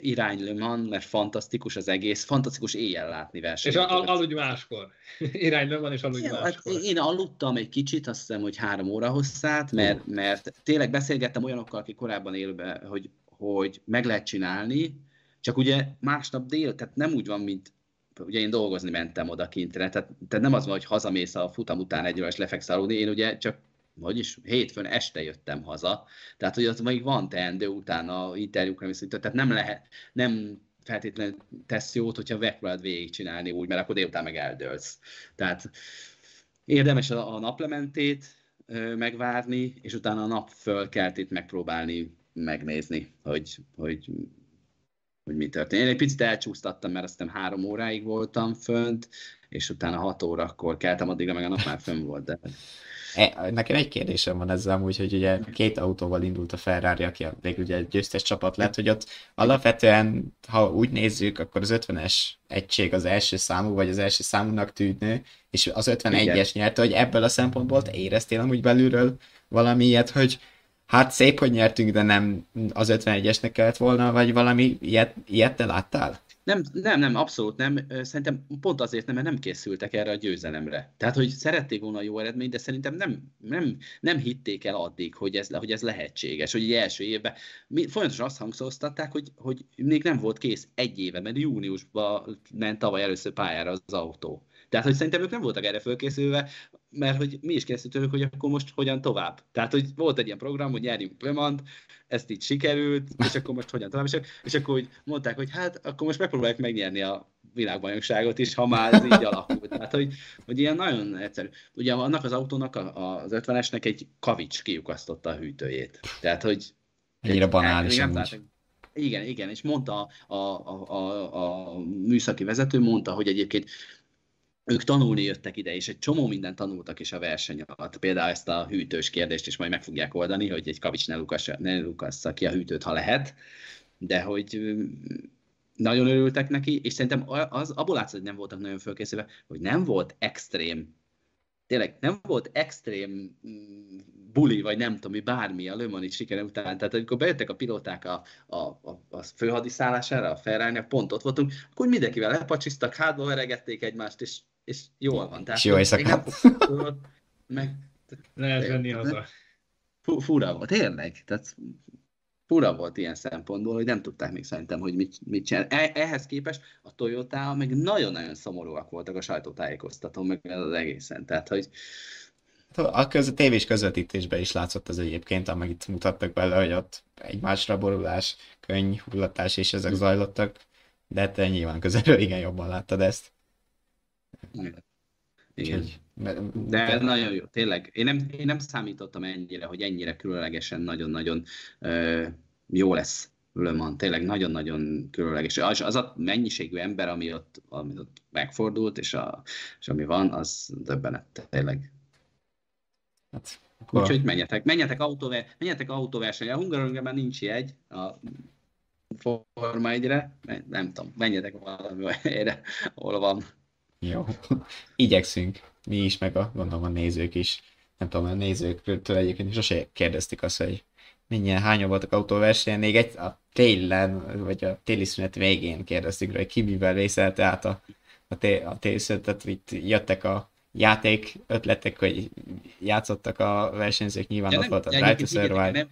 irány Le Mans, mert fantasztikus az egész, fantasztikus éjjel látni versenyt. És aludj máskor. Irány Le Mans, és aludj máskor. Én aludtam egy kicsit, azt hiszem, hogy 3 óra hosszát, mert tényleg beszélgettem olyanokkal, akik korábban élve, hogy meg lehet csinálni, csak ugye másnap dél, tehát nem úgy van, mint ugye én dolgozni mentem oda kintre, tehát nem az van, hogy hazamész a futam után 1 óra, és lefeksz aludni, én ugye csak hétfőn este jöttem haza, tehát hogy ott még van teendő utána interjúkra viszont, tehát nem feltétlenül tesz jót, hogyha megpróbálod végigcsinálni úgy, mert akkor délután meg eldőlsz. Tehát érdemes a naplementét megvárni, és utána a napfölkeltét megpróbálni megnézni, hogy mi történik. Én egy picit elcsúsztattam, mert azt hiszem 3 óráig voltam fönt, és utána 6 órakor keltem, addigra meg a nap már fönn volt. De... Nekem egy kérdésem van ezzel amúgy, hogy ugye 2 autóval indult a Ferrari, aki végül ugye győztes csapat lett, hogy ott alapvetően, ha úgy nézzük, akkor az 50-es egység az első számú, vagy az első számúnak tűnő, és az 51-es nyerte, hogy ebből a szempontból éreztél amúgy belülről valami ilyet, hogy hát szép, hogy nyertünk, de nem az 51-esnek kellett volna, vagy valami ilyet te láttál? Nem, abszolút nem. Szerintem pont azért nem, mert nem készültek erre a győzelemre. Tehát, hogy szerették volna a jó eredményt, de szerintem nem hitték el addig, hogy ez lehetséges. Hogy egy első évben folyamatosan azt hangoztatták, hogy még nem volt kész egy éve, mert júniusban ment tavaly először pályára az autó. Tehát, hogy szerintem ők nem voltak erre fölkészülve, mert hogy mi is kérdeztük tőlük, hogy akkor most hogyan tovább. Tehát, hogy volt egy ilyen program, hogy nyerjünk Le Mans-t, ezt így sikerült, és akkor most hogyan tovább. És akkor úgy mondták, hogy hát, akkor most megpróbáljuk megnyerni a világbajnokságot is, ha már ez így alakult. Tehát, hogy ilyen nagyon egyszerű. Ugye annak az autónak, az 50-esnek egy kavics kiukasztotta a hűtőjét. Tehát, hogy... Ennyire banális amúgy. Igen, és mondta a műszaki vezető, mondta, hogy egyébként ők tanulni jöttek ide, és egy csomó mindent tanultak is a verseny alatt. Például ezt a hűtős kérdést is majd meg fogják oldani, hogy egy kavics ne lukassza ki a hűtőt, ha lehet. De hogy nagyon örültek neki, és szerintem abból látszott, hogy nem voltak nagyon fölkészülve, hogy nem volt extrém, tényleg nem volt extrém buli, vagy nem tudom, bármi a Le Mans-i sikere után. Tehát amikor bejöttek a pilóták a főhadiszállására, a Ferrari-nek, pont ott voltunk, akkor mindenkivel lepacsiztak, hátba veregették egymást, és jól van. És jó éjszakát. Lehet venni haza. Fura volt, tényleg. Tehát fura volt ilyen szempontból, hogy nem tudták még szerintem, hogy mit csinál. Ehhez képest a Toyota meg nagyon-nagyon szomorúak voltak a sajtótájékoztatón, meg az egészen. Tehát, hogy a tévés közvetítésben is látszott az egyébként, amíg itt mutattak bele, hogy ott egymásra borulás, könny, hullatás és ezek zajlottak, de te nyilván közelről igen jobban láttad ezt. Igen. De nagyon jó, tényleg. Én nem számítottam ennyire, hogy ennyire különlegesen nagyon-nagyon jó lesz Le Mans. Tényleg nagyon-nagyon különleges. Az a mennyiségű ember, ami ott megfordult, és ami van, az döbbenet, tényleg. Hát, akkor... Úgyhogy menjetek autóversenyre. A Hungaroringen nincs jegy a Forma 1-re. Nem tudom, menjetek valami helyre, hol van. Jó, igyekszünk. Mi is, meg gondolom a nézők is. Nem tudom, a nézőktől egyébként sose kérdezték azt, hogy mindjárt hányan voltak autóversenyen, még a télen, vagy a téli szünet végén kérdeztük rá, hogy ki mivel vészelte át a téli szünetet. Itt jöttek a játék ötletek, hogy játszottak a versenyzők, nyilván ott volt a Drive to Survive.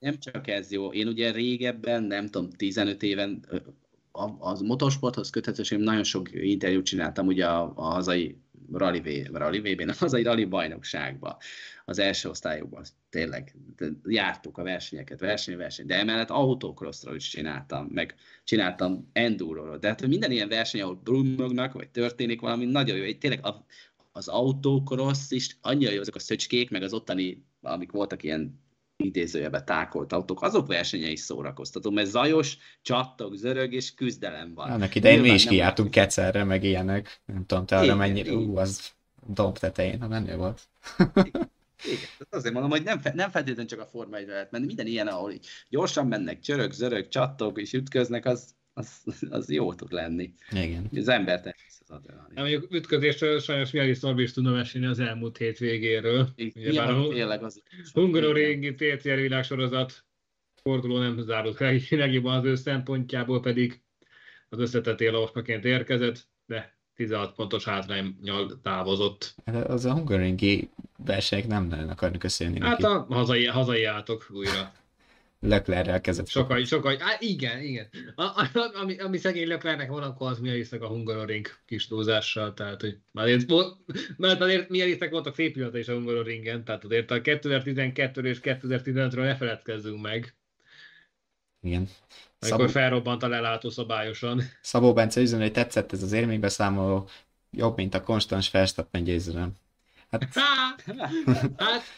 Nem csak ez jó. Én ugye régebben, nem tudom, 15 éven az motorsporthoz köthetőségem nagyon sok interjút csináltam ugye a hazai rally VB-n, a hazai rally bajnokságban, az első osztályokban, tényleg jártuk a versenyeket, verseny, de emellett autocrossról is csináltam, meg csináltam enduróról, de hát minden ilyen verseny, ahol brummognak, vagy történik valami, nagyon jó, tényleg az autocross is, annyira jó azok a szöcskék, meg az ottani, amik voltak ilyen idézőjelben tákolt autók, azok versenyei is szórakoztató, mert zajos, csattog, zörög és küzdelem van. Annak idején mi is kijártunk Kecerre, meg ilyenek, nem tudom te arra mennyire, az domb tetején, ha menő volt. Igen, azért mondom, hogy nem feltétlenül csak a Forma 1-re lehet menni, minden ilyen, ahol gyorsan mennek, csörög, zörög, csattog és ütköznek, az jó tud lenni. Igen. Az ember teljesen az adrenalin. Ütközésről sajnos Mihály Norbi is tudna mesélni az elmúlt hét végéről. Hungaroringi TCR világsorozat forduló nem zárult fel, legjobban az ő szempontjából pedig az összetett éllovasnaként érkezett, de 16 pontos hátránynyal távozott. Az a hungaroringi versenyek nem nagyon akarni köszönni hát neki. Hát a hazai átok újra. Leclerrel kezdett. Sokai. Igen. Ami szegény Leclernek van, akkor az Mielisznek a Hungaroring kis túlzással, tehát hogy azért Mielisznek voltak szép pillanata is a Hungaroringen, tehát azért a 2012-ről és 2015-ről ne feledkezzünk meg. Igen. Amikor felrobbant a lelátó szabályosan. Szabó Bence üzen, hogy tetszett ez az élménybeszámoló, jobb, mint a Konstans Verstappen győzelem.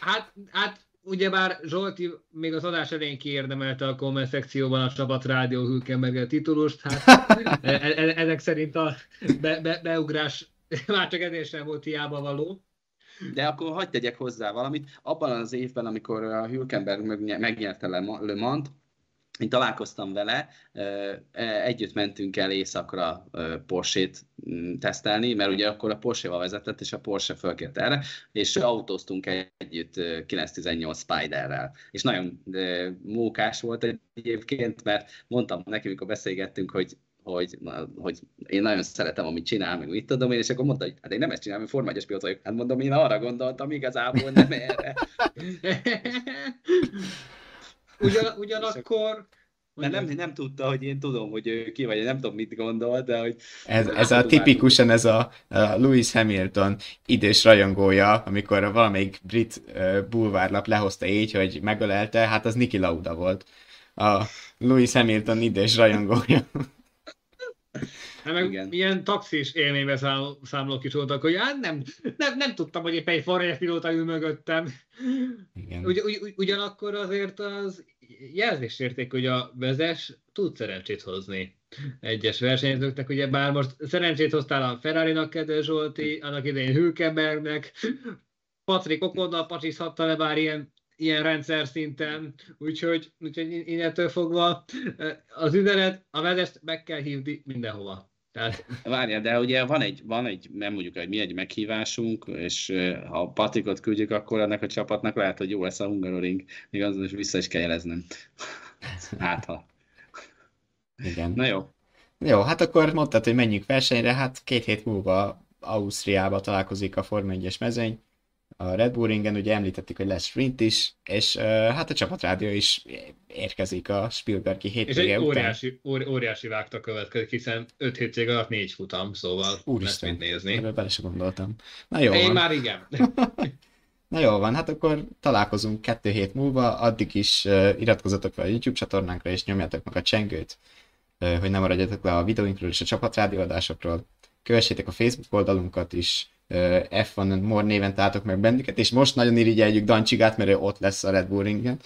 Hát ugyebár Zsolti még az adás elején kiérdemelte a komment szekcióban a csapat rádió Hülkenberg titulust, hát ezek szerint a beugrás már csak ezért sem volt hiába való. De akkor hagyd tegyek hozzá valamit, abban az évben, amikor a Hülkenberg megnyerte Le Mans-t, Én találkoztam vele, együtt mentünk el éjszakra Porsét tesztelni, mert ugye akkor a Porsche-val vezetett, és a Porsche fölkért erre, és autóztunk együtt 918 Spiderrel. És nagyon mókás volt egyébként, mert mondtam neki, amikor beszélgettünk, hogy én nagyon szeretem, amit csinál, meg mit tudom én, és akkor mondta, hogy hát én nem ezt csinálom, én Forma 1-es pilóta vagyok. Hát mondom, én arra gondoltam, igazából nem erre. Ugyanakkor... Mert nem tudta, hogy én tudom, hogy ő ki vagy, nem tudom, mit gondol, de hogy... Ez a tipikusan ez a Lewis Hamilton idős rajongója, amikor valamelyik brit bulvárlap lehozta így, hogy megölelte, hát az Niki Lauda volt. A Lewis Hamilton idős rajongója. Hát meg igen. Ilyen taxis élménybe számlók is voltak, hogy hát nem tudtam, hogy éppen egy Forma 1-es pilóta ül mögöttem. Igen. Ugyanakkor azért az jelzésérték, hogy a vezes tud szerencsét hozni egyes versenyzőknek, ugye bár most szerencsét hoztál a Ferrarinak, kedves Zsolti, annak idején Hülkenbergnek, Patrick Oconnal pacsizhatta le bár ilyen rendszer szinten, úgyhogy innentől fogva az üzenet, a vezest meg kell hívni mindenhova. Tehát... Várjál, de ugye van egy, nem mondjuk, hogy mi egy meghívásunk, és ha Patrikot küldjük, akkor ennek a csapatnak lehet, hogy jó lesz a Hungaroring, még azon is vissza is kell jeleznem. Hát ha. Igen. Na jó. Jó, hát akkor mondtad, hogy menjünk versenyre, hát 2 hét múlva Ausztriába találkozik a Forma 1-es mezőny, a Red Bull Ringen, ugye említettük, hogy lesz sprint is, és hát a csapatrádió is érkezik a Spielbergi hétvége után. És egy óriási vágta következik, hiszen 5 hétség alatt 4 futam, szóval úristen, lesz mit nézni. Ebből bele sem gondoltam. Na jól van. Én már igen. Na jól van, hát akkor találkozunk 2 hét múlva, addig is iratkozzatok fel a YouTube csatornánkra, és nyomjátok meg a csengőt, hogy ne maradjatok le a videóinkról és a csapatrádió adásokról. Kövessétek a Facebook oldalunkat is, F1 More néven találtok meg bennünket, és most nagyon irigyeljük Dancsigát, mert ő ott lesz a Red Bull Ringen.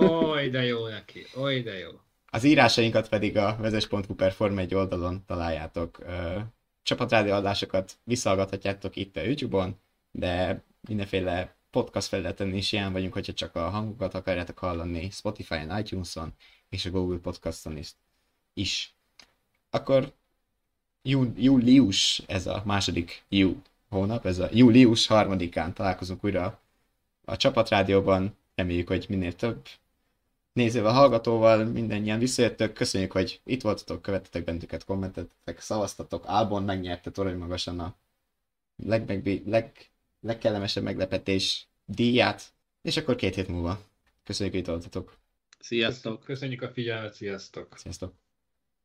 Oly, de jó neki, oly, de jó. Az írásainkat pedig a vezes.hu/Forma1 oldalon találjátok. Csapatrádió adásokat visszahallgathatjátok itt a YouTube-on, de mindenféle podcast felületen is ilyen vagyunk, hogyha csak a hangokat akarjátok hallani, Spotify-on, iTunes-on és a Google Podcast-on is. Akkor július, ez a második hónap, ez a július 3-án találkozunk újra a csapatrádióban. Reméljük, hogy minél több nézővel, hallgatóval, mindannyian visszajöttök. Köszönjük, hogy itt voltatok, követtetek bennünket, kommentetek, szavaztatok. Albon megnyerte toronymagasan a legkellemesebb meglepetés díját, és akkor 2 hét múlva. Köszönjük, hogy itt voltatok. Sziasztok! Köszönjük a figyelmet, sziasztok! Sziasztok!